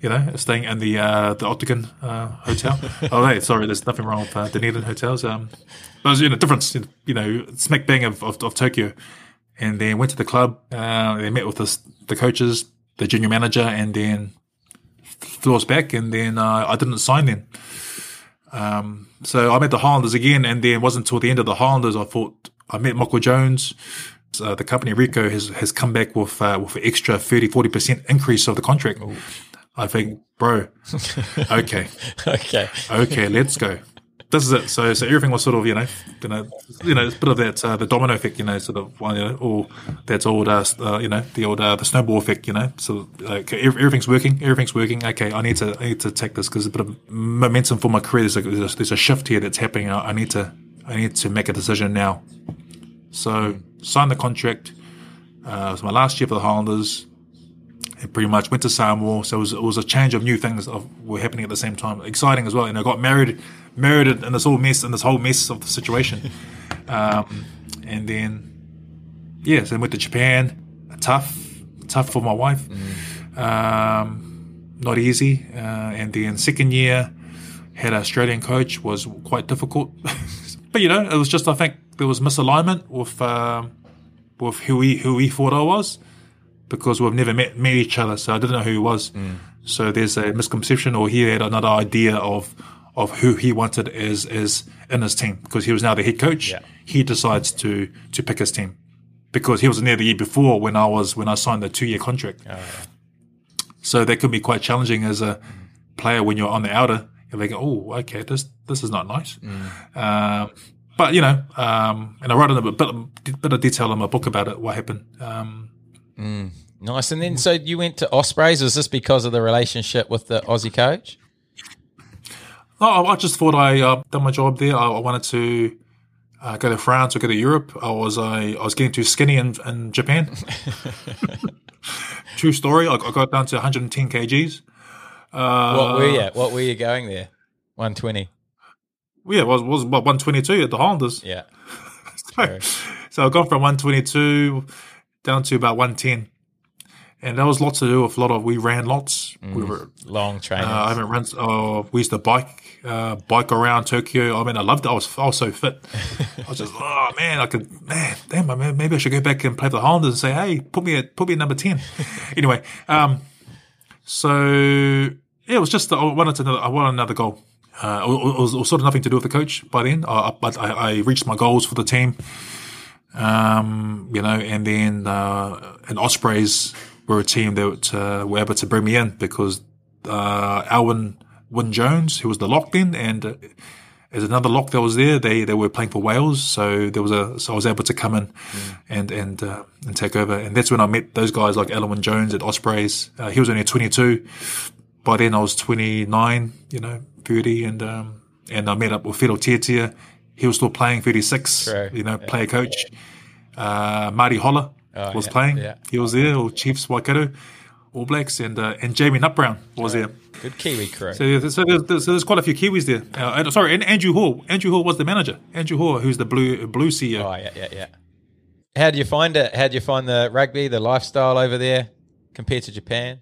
you know, staying in the Octagon hotel. Oh, hey, sorry, there's nothing wrong with Dunedin hotels. There's, you know, difference, you know, smack bang of Tokyo. And then went to the club. They met with the coaches, the junior manager, and then flew us back. And then I didn't sign then. So I met the Highlanders again, and then it wasn't until the end of the Highlanders I thought I met Michael Jones. The company Ricoh has come back with an extra 30-40% increase of the contract. Ooh. I think, bro, okay, let's go. This is it. So everything was sort of, you know, it's a bit of that the domino effect, you know, sort of, you know, or that's old, you know, the old the snowball effect, you know. So like everything's working. Okay, I need to take this because it's a bit of momentum for my career. There's a shift here that's happening. I need to make a decision now. So signed the contract. It was my last year for the Highlanders. And pretty much went to Samoa, so it was a change of new things that were happening at the same time. Exciting as well, you know. Got married in this whole mess of the situation, and then so I went to Japan. Tough for my wife, not easy. And then second year had an Australian coach, was quite difficult, but you know it was just, I think there was misalignment with who he thought I was. Because we've never met each other, so I didn't know who he was. Mm. So there's a misconception, or he had another idea of who he wanted as in his team. Because he was now the head coach, He decides to pick his team. Because he wasn't there the year before when I signed the 2-year contract. Oh, yeah. So that could be quite challenging as a player when you're on the outer. You're like, oh, okay, this is not nice. Mm. But you know, and I wrote in a bit of detail in my book about it, what happened. Nice. And then, so you went to Ospreys. Was this because of the relationship with the Aussie coach? No, I just thought I done my job there. I wanted to go to France or go to Europe. I was getting too skinny in Japan. True story. I got down to 110 kgs. What were you? What were you going there? 120. Yeah, was about 122 at the Highlanders. Yeah. so I've gone from 122. Down to about 110, and that was lots to do with a lot of, we ran lots. We were long trainings. I haven't run. We used to bike around Tokyo. I mean, I loved it. I was so fit. I was just, maybe I should go back and play for the Highlanders and say, hey, put me at number 10. Anyway, it was just I wanted another goal. It was sort of nothing to do with the coach by then, but I reached my goals for the team. You know, and then and Ospreys were a team that were able to bring me in because Alwyn Jones, who was the lock then, and as another lock that was there, they were playing for Wales, so I was able to come in and take over, and that's when I met those guys like Alwyn Jones at Ospreys. He was only 22, by then I was 29, you know, 30, and I met up with Filipo Levi. He was still playing, 36, true. You know, player coach. Marty Holler was playing. Yeah. He was there, or Chiefs, Waikato, All Blacks, and Jamie Nutbrown was there. Good Kiwi crew. So there's quite a few Kiwis there. And Andrew Hall. Andrew Hall was the manager. Andrew Hall, who's the blue CEO. Oh, yeah. How do you find it? How do you find the rugby, the lifestyle over there compared to Japan?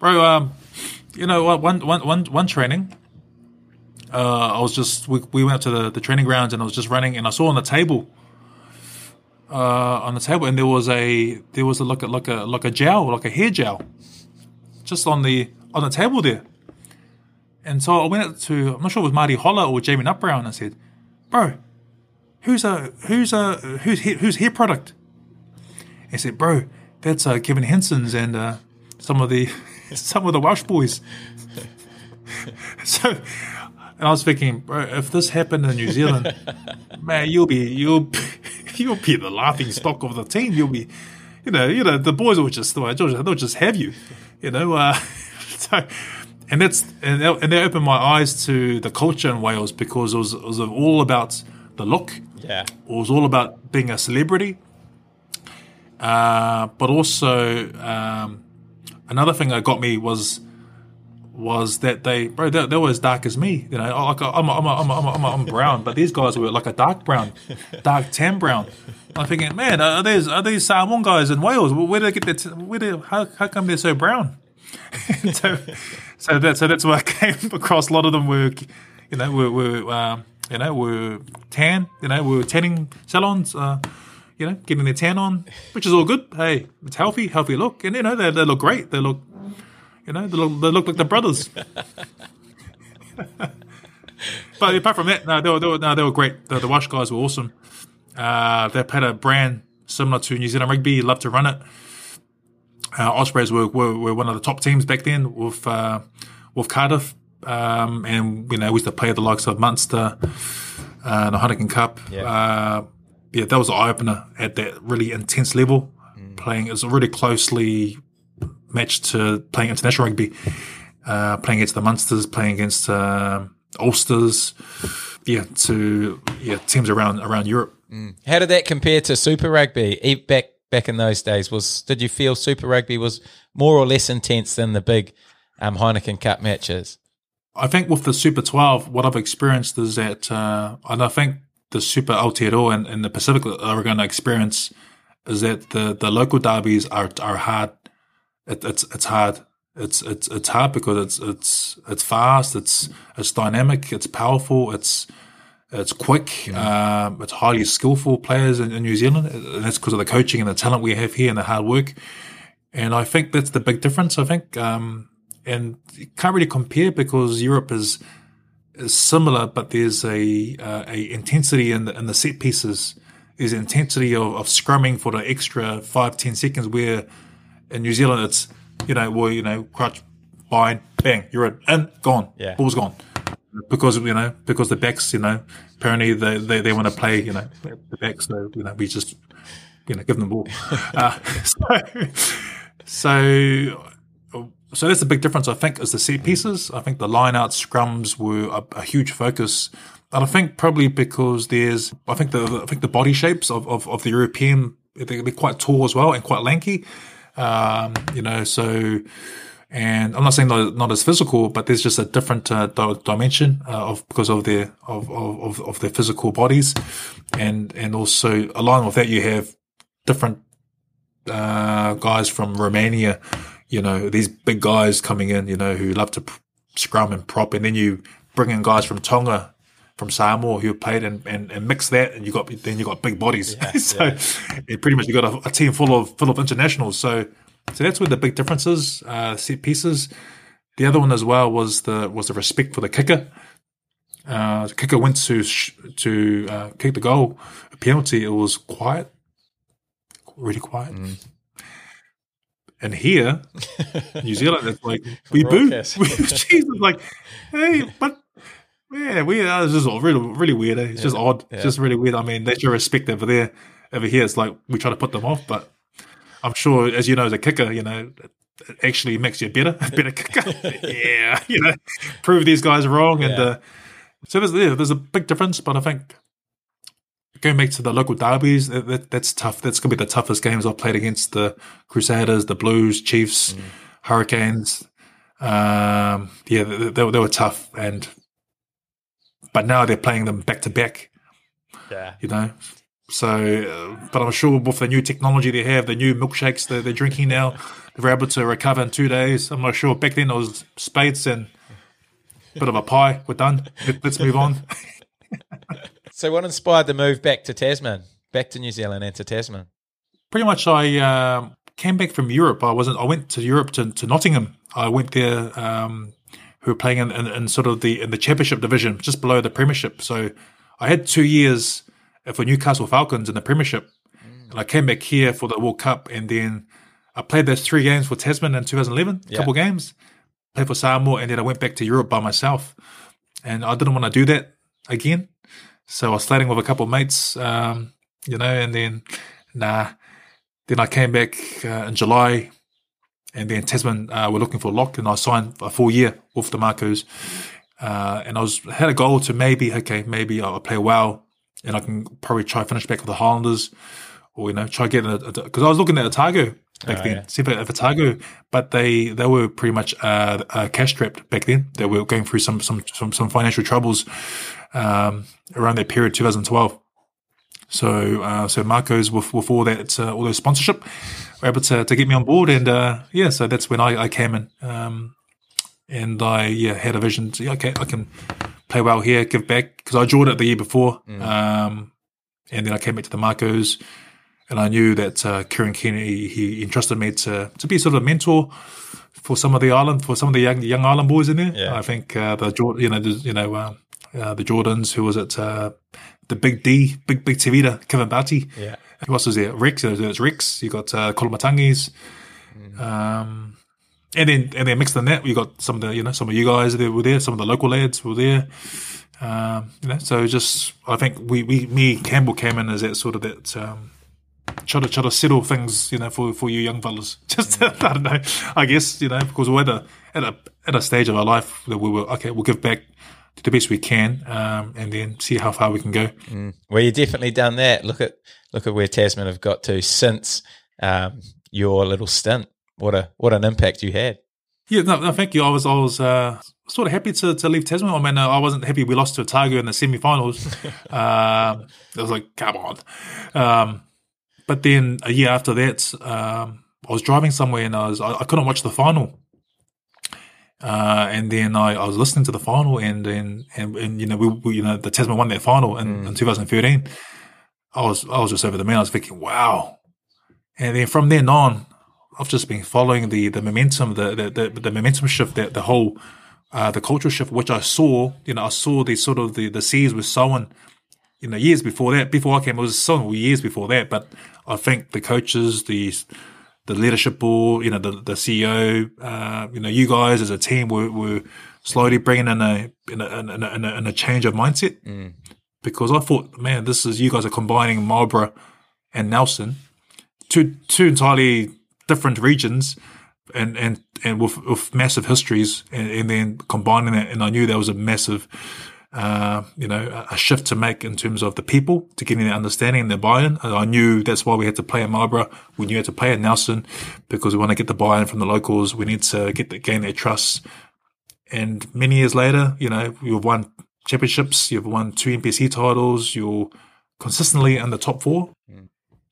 Bro, you know, one training... I was just, we went up to the training grounds, and I was just running, and I saw on the table, and there was a like a jowl, like a hair jowl, just on the table there. And so I went up to, I'm not sure it was Marty Holler or Jamie Nutbrown, and I said, "Bro, who's hair product?" And he said, "Bro, that's Kevin Henson's and some of the Welsh boys." So. And I was thinking, bro, if this happened in New Zealand, man, you'll be the laughing stock of the team. You'll be, you know, the boys will just, they'll just have you, you know. And that opened my eyes to the culture in Wales, because it was all about the look, it was all about being a celebrity, but also another thing that got me was. was that they were as dark as me. You know, I'm brown, but these guys were like a dark brown, dark tan brown. I'm thinking, man, are these Samoan guys in Wales? Where do they get that? How come they're so brown? so that's where I came across. A lot of them were tan. You know, were tanning salons. You know, getting their tan on, which is all good. Hey, it's healthy look, and you know they look great. They look. You know, they look like the brothers. But apart from that, they were great. The Welsh guys were awesome. They had a brand similar to New Zealand Rugby. Loved to run it. Ospreys were one of the top teams back then with Cardiff, and you know we used to play the likes of Munster, the Heineken Cup. Yeah. That was an eye opener at that really intense level. Playing is really closely matched to playing international rugby, playing against the Munsters, playing against Ulsters, teams around Europe. How did that compare to Super Rugby back in those days? Did you feel Super Rugby was more or less intense than the big Heineken Cup matches? I think with the Super 12, what I've experienced is that, and I think the Super Aotearoa and the Pacific are going to experience is that the local derbies are hard. It's hard. It's hard because it's fast. It's dynamic. It's powerful. It's quick. Yeah. It's highly skillful players in New Zealand, and that's because of the coaching and the talent we have here and the hard work. And I think that's the big difference. I think, and you can't really compare because Europe is similar, but there's a intensity in the set pieces. There's intensity of scrumming for the extra 5-10 seconds where. In New Zealand, it's crouch, bind, bang, you're in, and gone, yeah. Ball's gone, because the backs, apparently they want to play, the backs, so we just give them the ball. So that's the big difference, I think, is the set pieces. I think the line-out scrums were a huge focus, and I think probably because I think the body shapes of the European, they're quite tall as well and quite lanky. And I'm not saying not as physical, but there's just a different dimension because of their physical bodies, and also along with that you have different guys from Romania, these big guys coming in, who love to scrum and prop, and then you bring in guys from Tonga, from Samoa, who played and mix that, and you got big bodies. Yeah, so pretty much you got a team full of internationals. So that's where the big difference is, set pieces. The other one as well was the respect for the kicker. The kicker went to kick the goal, a penalty. It was quiet, really quiet. And here, New Zealand, it's like we boo. Jesus, like, hey, but. Yeah, this is all really, really weird. Eh? It's just odd. Yeah. It's just really weird. I mean, they should respect over there. Over here, it's like we try to put them off, but I'm sure, as you know, as a kicker, it actually makes you a better kicker. Yeah, prove these guys wrong. Yeah. And so there's a big difference, but I think going back to the local derbies, that's tough. That's going to be the toughest games I've played against the Crusaders, the Blues, Chiefs, Hurricanes. They were tough and... But now they're playing them back to back, . So, but I'm sure with the new technology they have, the new milkshakes they're drinking now, they're able to recover in 2 days. I'm not sure. Back then it was spades and a bit of a pie. We're done. Let's move on. So, what inspired the move back to New Zealand, and to Tasman? Pretty much, I came back from Europe. I went to Europe to Nottingham. I went there. Who were playing in sort of the championship division, just below the premiership. So I had 2 years for Newcastle Falcons in the premiership, and I came back here for the World Cup, and then I played those 3 games for Tasman in 2011, a couple games, played for Samoa, and then I went back to Europe by myself, and I didn't want to do that again. So I was sliding with a couple of mates, and then then I came back in July. And then Tasman were looking for a lock, and I signed a 4-year with the Marcos. And I had a goal to maybe I'll play well, and I can probably try to finish back with the Highlanders, or try getting because I was looking at Otago back then. Sifa of Otago, but they were pretty much cash strapped back then. They were going through some financial troubles around that period, 2012. So Marcos with all that all those sponsorship were able to get me on board, and so that's when I came in, and I had a vision to, okay, I can play well here, give back, because I drawed it the year before, and then I came back to the Marcos, and I knew that Kieran Kenny, he entrusted me to be sort of a mentor for some of the island, for some of the young island boys in there. Yeah. I think the Jordans, who was at the Big D, Big Te Rira, Kevin Bati. Yeah. Who else was there? Rex. There's Rex. You got Kolomatangis. And then mixed in that, you got some of the some of you guys that were there. Some of the local lads were there. So just I think me Campbell came in as that sort of that try to settle things for you young fellas. Just I don't know. I guess because we're at a stage of our life that we were okay. We'll give back the best we can, and then see how far we can go. Well, you've definitely done that. Look at where Tasman have got to since your little stint. What an impact you had. Yeah, no, thank you. I was sort of happy to leave Tasman. I mean, I wasn't happy we lost to Otago in the semi-finals. I was like, come on. But then a year after that, I was driving somewhere and I couldn't watch the final. And then I was listening to the final, and we the Tasman won that final in 2013. I was just over the moon. I was thinking, wow. And then from then on, I've just been following the momentum, the momentum shift, the whole the cultural shift, which I saw. I saw the sort of the seeds were sown. Years before that, before I came, it was sown years before that. But I think the coaches, the leadership board, the CEO, you guys as a team were slowly bringing in a change of mindset. Because I thought, man, this is, you guys are combining Marlborough and Nelson, two entirely different regions, and with massive histories, and then combining that. And I knew there was a massive, a shift to make in terms of the people to getting their understanding and their buy-in. And I knew that's why we had to play in Marlborough. We knew we had to play in Nelson because we want to get the buy-in from the locals. We need to gain their trust. And many years later, you've won championships, you've won 2 NPC titles, you're consistently in the top 4.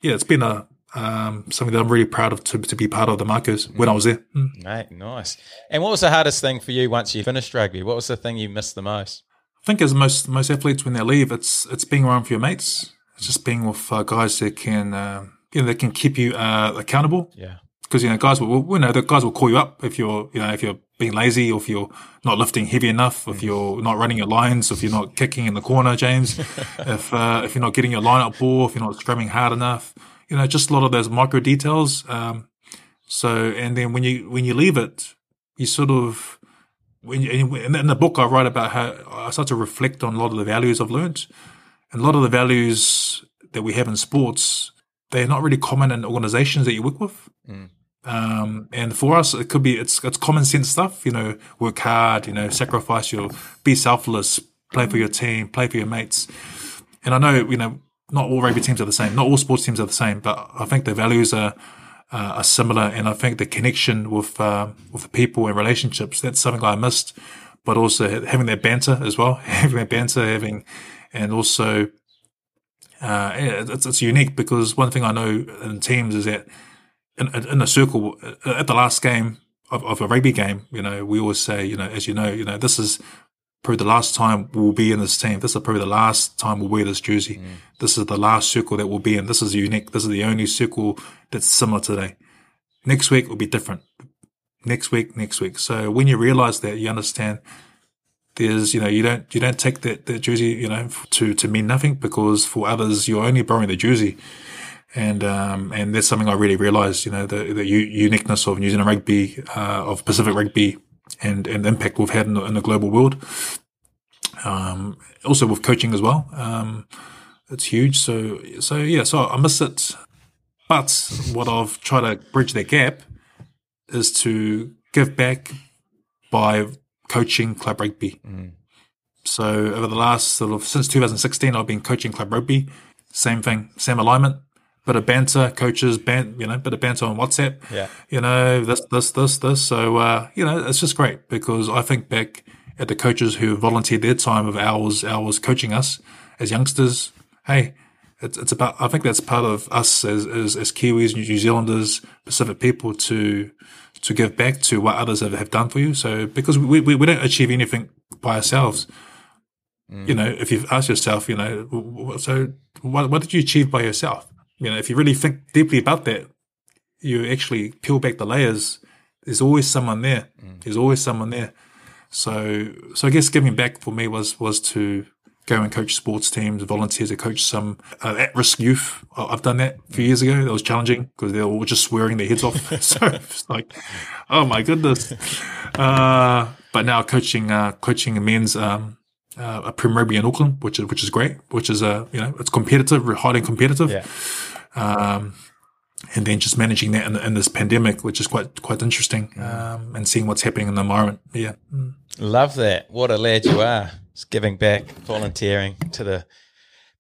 Yeah, it's been a something that I'm really proud of to be part of the Marcos when I was there. Mate, nice. And what was the hardest thing for you once you finished rugby? What was the thing you missed the most? I think as most athletes when they leave, it's being around for your mates. It's just being with guys that can that can keep you accountable. Yeah. Because guys will call you up if you're if you're being lazy, or if you're not lifting heavy enough, if you're not running your lines, if you're not kicking in the corner, James, if you're not getting your line up ball, if you're not scrumming hard enough, just a lot of those micro details. So and then when you leave it, you sort of in the book I write about how I start to reflect on a lot of the values I've learned, and a lot of the values that we have in sports, they're not really common in organizations that you work with. And for us, it could be it's common sense stuff, work hard, sacrifice, be selfless, play for your team, play for your mates. And I know, not all rugby teams are the same, not all sports teams are the same, but I think the values are similar, and I think the connection with the people and relationships, that's something I missed, but also having that banter as well, and also it's unique because one thing I know in teams is that in a circle at the last game of a rugby game, we always say, this is probably the last time we'll be in this team. This is probably the last time we'll wear this jersey. This is the last circle that we'll be in. This is unique. This is the only circle that's similar today. Next week will be different. Next week. So when you realise that, you understand there's, you don't take that jersey, to mean nothing, because for others you're only borrowing the jersey. And that's something I really realised, the uniqueness of New Zealand rugby, of Pacific rugby, and the impact we've had in the global world. Also with coaching as well, it's huge. So I miss it. But what I've tried to bridge that gap is to give back by coaching club rugby. So over the last since 2016, I've been coaching club rugby. Same thing, same alignment. bit of banter, coaches, bit of banter on WhatsApp, this. So, it's just great because I think back at the coaches who volunteered their time of hours coaching us as youngsters. Hey, it's about, I think that's part of us as Kiwis, New Zealanders, Pacific people to give back to what others have done for you. So because we don't achieve anything by ourselves. Mm. If you ask yourself, so what did you achieve by yourself? If you really think deeply about that, you actually peel back the layers. There's always someone there. Mm. There's always someone there. So I guess giving back for me was to go and coach sports teams, volunteer to coach some at-risk youth. I've done that a few years ago. That was challenging because they were all just swearing their heads off. So it's like, oh my goodness. But now coaching men's a Premier in Auckland, which is great, it's competitive, highly competitive. Yeah. And then just managing that in this pandemic, which is quite interesting, and seeing what's happening in the environment. Yeah. Love that. What a lad you are. Just giving back, volunteering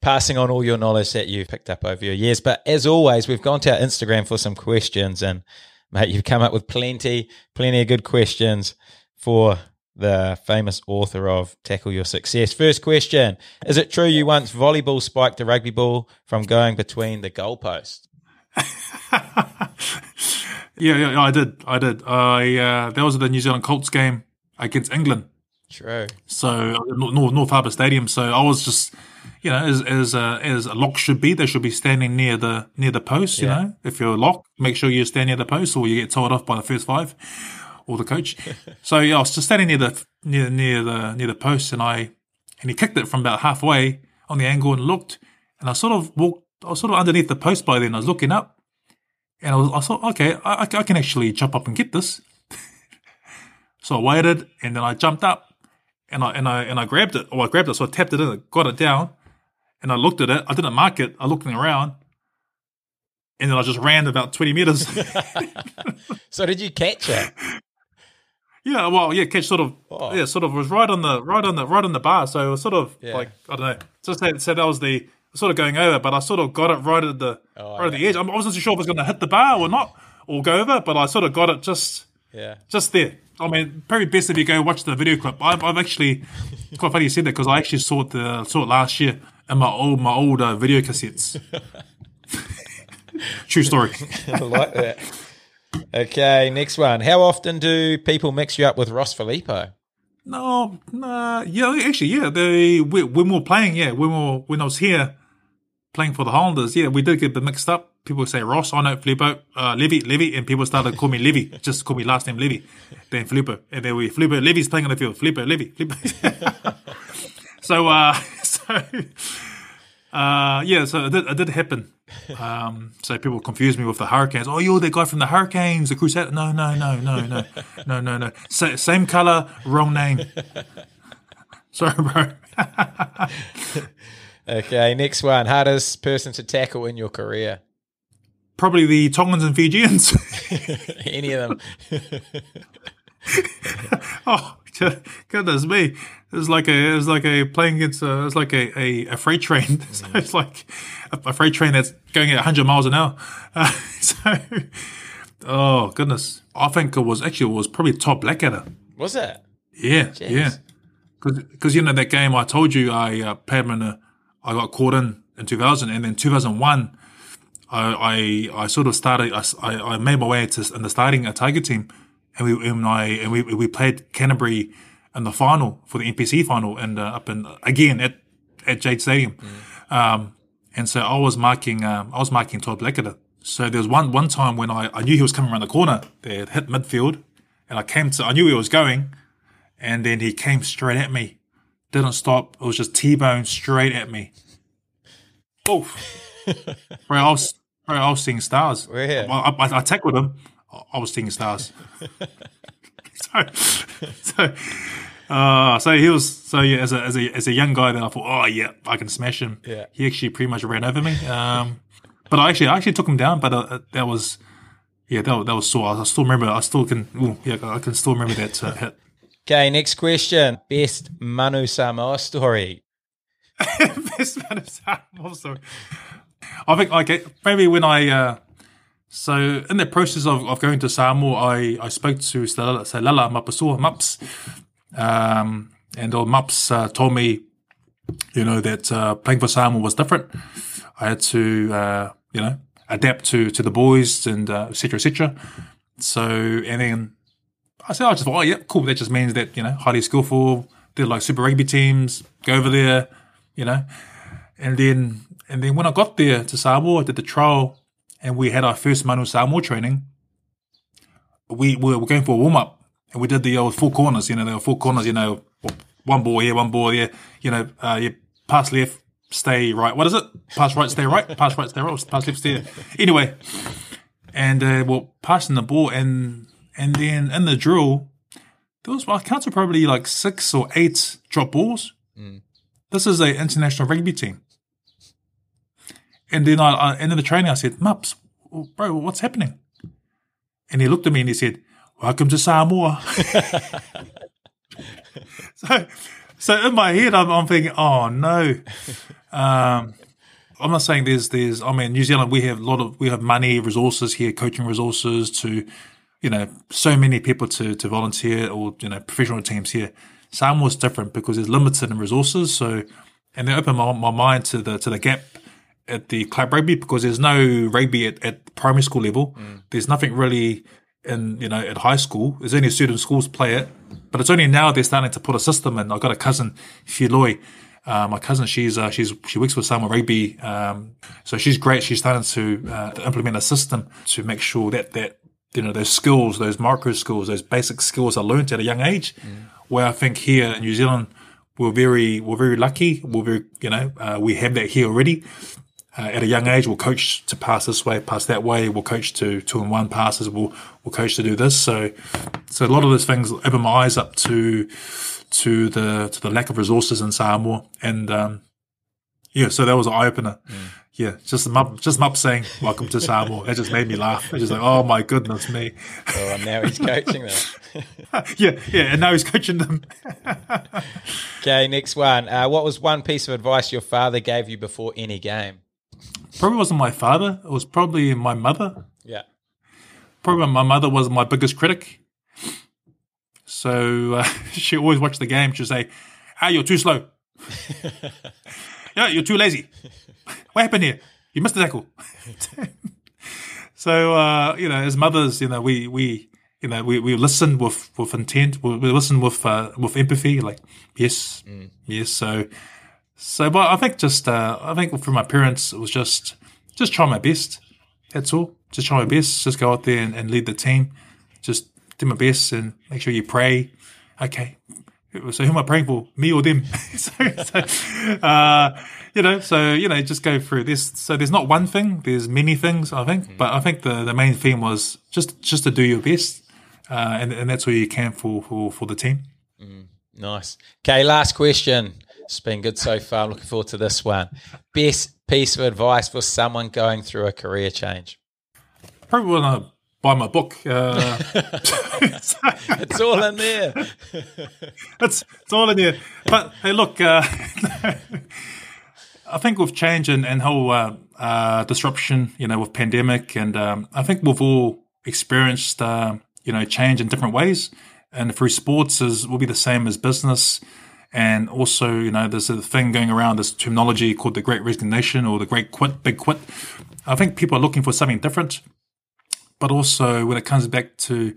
passing on all your knowledge that you picked up over your years. But as always, we've gone to our Instagram for some questions, and mate, you've come up with plenty of good questions for the famous author of Tackle Your Success. First question, is it true you once volleyball spiked a rugby ball from going between the goalposts? Yeah, I did. That was the New Zealand Colts game against England. True. So North Harbour Stadium. So I was just, as a lock should be, they should be standing near the post. Yeah. If you're a lock, make sure you stand near the post, or you get told off by the first five or the coach. So I was just standing near the post, and he kicked it from about halfway on the angle and looked, and I was sort of underneath the post by then. I was looking up, and I thought, okay, I can actually jump up and get this. So I waited, and then I jumped up, and I grabbed it. Oh, I grabbed it, so I tapped it in, got it down, and I looked at it. I didn't mark it. I looked around, and then I just ran about 20 metres. So did you catch it? Yeah, catch sort of was right on the bar. So it was sort of like, I don't know. So that was the. Sort of going over, but I sort of got it right at the the edge. I wasn't too sure if it was going to hit the bar or not, or go over, but I sort of got it just there. I mean, probably best if you go watch the video clip. I've actually, it's quite funny you said that, because I actually saw it last year in my old video cassettes. True story. I like that. Okay, next one. How often do people mix you up with Ross Filipo? When I was here playing for the Highlanders, we did get a bit mixed up. People would say Ross, I know Filipo, Levy, and people started to call me Levy, just call me last name Levy, then Filipo, and then we Filipo, Levy's playing on the field, Filipo, Levy, Filipo. So it did happen. So people confuse me with the Hurricanes. Oh, you're the guy from the Hurricanes, the Crusaders. No. Same colour, wrong name. Sorry, bro. Okay, next one. Hardest person to tackle in your career? Probably the Tongans and Fijians. Any of them. Oh, goodness me! It's like a freight train. So it's like a freight train that's going at 100 miles an hour. Oh goodness! I think it was probably Todd Blackadder. Was it? Yeah, jeez. Yeah. Because that game I told you I played him I got caught in 2000, and then 2001 I sort of started. I made my way to in the starting Otago team. And we played Canterbury in the final for the NPC final, and up at Jade Stadium. Mm. And so I was marking Todd Blackadder. So there was one time when I knew he was coming around the corner. They had hit midfield, and I knew he was going, and then he came straight at me, didn't stop. It was just T-bone straight at me. Oof! I was seeing stars. I tackled him. I was seeing stars. As a young guy, then I thought, I can smash him. Yeah. He actually pretty much ran over me. But I actually took him down. But that was sore. I can still remember that hit. Okay, next question: best Manu Samoa story. Best Manu Samoa story. I think maybe when I so in the process of going to Samoa, I spoke to Salala Mapasua Maps, and old Maps told me, you know, that playing for Samoa was different. I had to you know, adapt to the boys and etc. etc. So and then I said, I just thought, oh yeah, cool. That just means that, you know, highly skillful. They're like Super Rugby teams. Go over there, you know. And then when I got there to Samoa, I did the trial, and we had our first Manu Samoa training. We were going for a warm up, and we did the old four corners. You know, there were four corners. You know, one ball here, one ball there. You know, you pass left, stay right. What is it? Pass right, stay right. Pass right, stay right. Pass left, stay. Anyway, and well, passing the ball, and then in the drill, there was, I counted probably like 6 or 8 drop balls. Mm. This is an international rugby team. And then and in the training, I said, Maps, bro, what's happening? And he looked at me and he said, welcome to Samoa. So in my head, I'm thinking, oh no. I'm not saying there's. I mean, New Zealand, we have money, resources here, coaching resources to, you know, so many people to volunteer or, you know, professional teams here. Samoa's different because it's limited in resources. So, and they opened my mind to the gap at the club rugby, because there's no rugby at primary school level. Mm. There's nothing really in, you know, at high school. There's only certain schools play it, but it's only now they're starting to put a system in. I've got a cousin, Filoi, my cousin, she works with Samoa Rugby. So she's great. She's starting to implement a system to make sure that, you know, those skills, those micro skills, those basic skills are learnt at a young age. Mm. Where I think here in New Zealand, we're very lucky. We're very, you know, we have that here already. At a young age, we'll coach to pass this way, pass that way. We'll coach to 2-on-1 passes. We'll coach to do this. So a lot of those things open my eyes up to the lack of resources in Samoa. And yeah, so that was an eye opener. Mm. Yeah, just Mup saying welcome to Samoa. That just made me laugh. It's just like, oh my goodness me. Well, and now he's coaching them. yeah, and now he's coaching them. Okay, next one. What was one piece of advice your father gave you before any game? Probably wasn't my father. It was probably my mother. Yeah. Probably my mother was my biggest critic. So she always watched the game. She'd say, you're too slow. Yeah, you're too lazy. What happened here? You missed the tackle. So, you know, as mothers, you know, we listen with intent. We listen with empathy. Like, yes, yes. So, but I think I think for my parents, it was just try my best. That's all. Just try my best. Just go out there and lead the team. Just do my best and make sure you pray. Okay. So who am I praying for? Me or them? So, just go through this. So there's not one thing. There's many things, I think. Mm-hmm. But I think the main theme was just to do your best. And that's all you can for the team. Mm, nice. Okay, last question. It's been good so far. I'm looking forward to this one. Best piece of advice for someone going through a career change? Probably when I buy my book. It's all in there. it's all in there. But hey, look, I think with change and whole disruption, you know, with pandemic, and I think we've all experienced, you know, change in different ways. And through sports will be the same as business. And also, you know, there's a thing going around, this terminology called the Great Resignation or the Great Quit, Big Quit. I think people are looking for something different. But also when it comes back to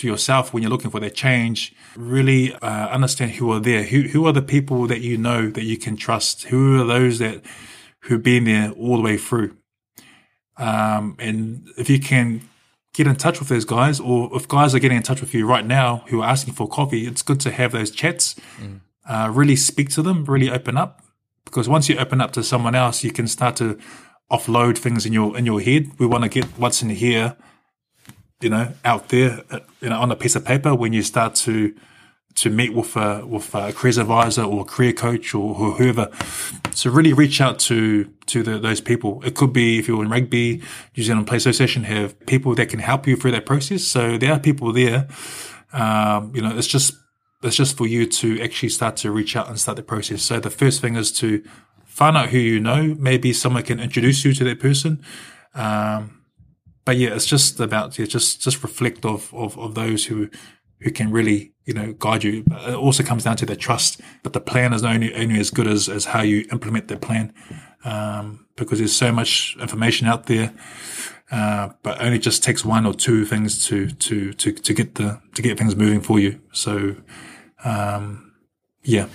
yourself, when you're looking for that change, really understand who are there. Who are the people that you know that you can trust? Who are those who've been there all the way through? And if you can get in touch with those guys, or if guys are getting in touch with you right now who are asking for coffee, it's good to have those chats. Mm. Really speak to them, really open up, because once you open up to someone else, you can start to offload things in your head. We want to get what's in here, you know, out there, you know, on a piece of paper. When you start to meet with a careers advisor or a career coach or whoever, so really reach out to those people. It could be, if you're in rugby, New Zealand Play Association have people that can help you through that process. So there are people there. You know, it's just for you to actually start to reach out and start the process. So the first thing is to Find out who you know. Maybe someone can introduce you to that person. But yeah, it's just about just reflect of those who can really, you know, guide you. But it also comes down to the trust. But the plan is only as good as how you implement the plan, because there's so much information out there. But only just takes one or two things to get things moving for you. So, yeah.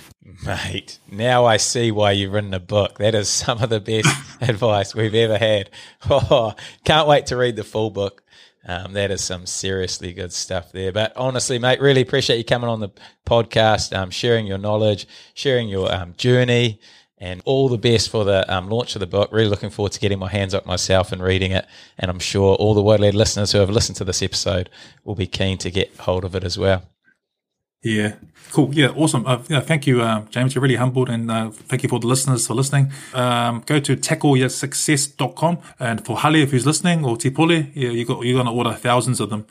Mate, now I see why you've written a book. That is some of the best advice we've ever had. Oh, can't wait to read the full book. That is some seriously good stuff there. But honestly, mate, really appreciate you coming on the podcast, sharing your knowledge, sharing your journey, and all the best for the launch of the book. Really looking forward to getting my hands up myself and reading it. And I'm sure all the Wide Lad listeners who have listened to this episode will be keen to get hold of it as well. Yeah, cool. Yeah, awesome. Thank you, James. You're really humbled, and thank you for the listeners for listening. Go to tackleyoursuccess.com, and for Hale, if who's listening, or Tipole, yeah, you're going to order thousands of them.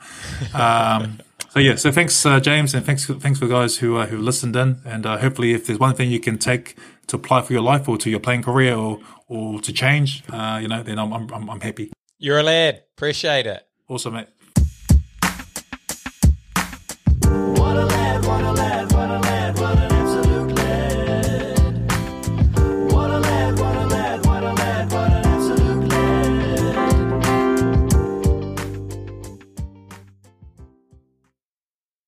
So thanks, James, and thanks for guys who listened in, and hopefully if there's one thing you can take to apply for your life or to your playing career or to change, then I'm happy. You're a lad. Appreciate it. Awesome, mate.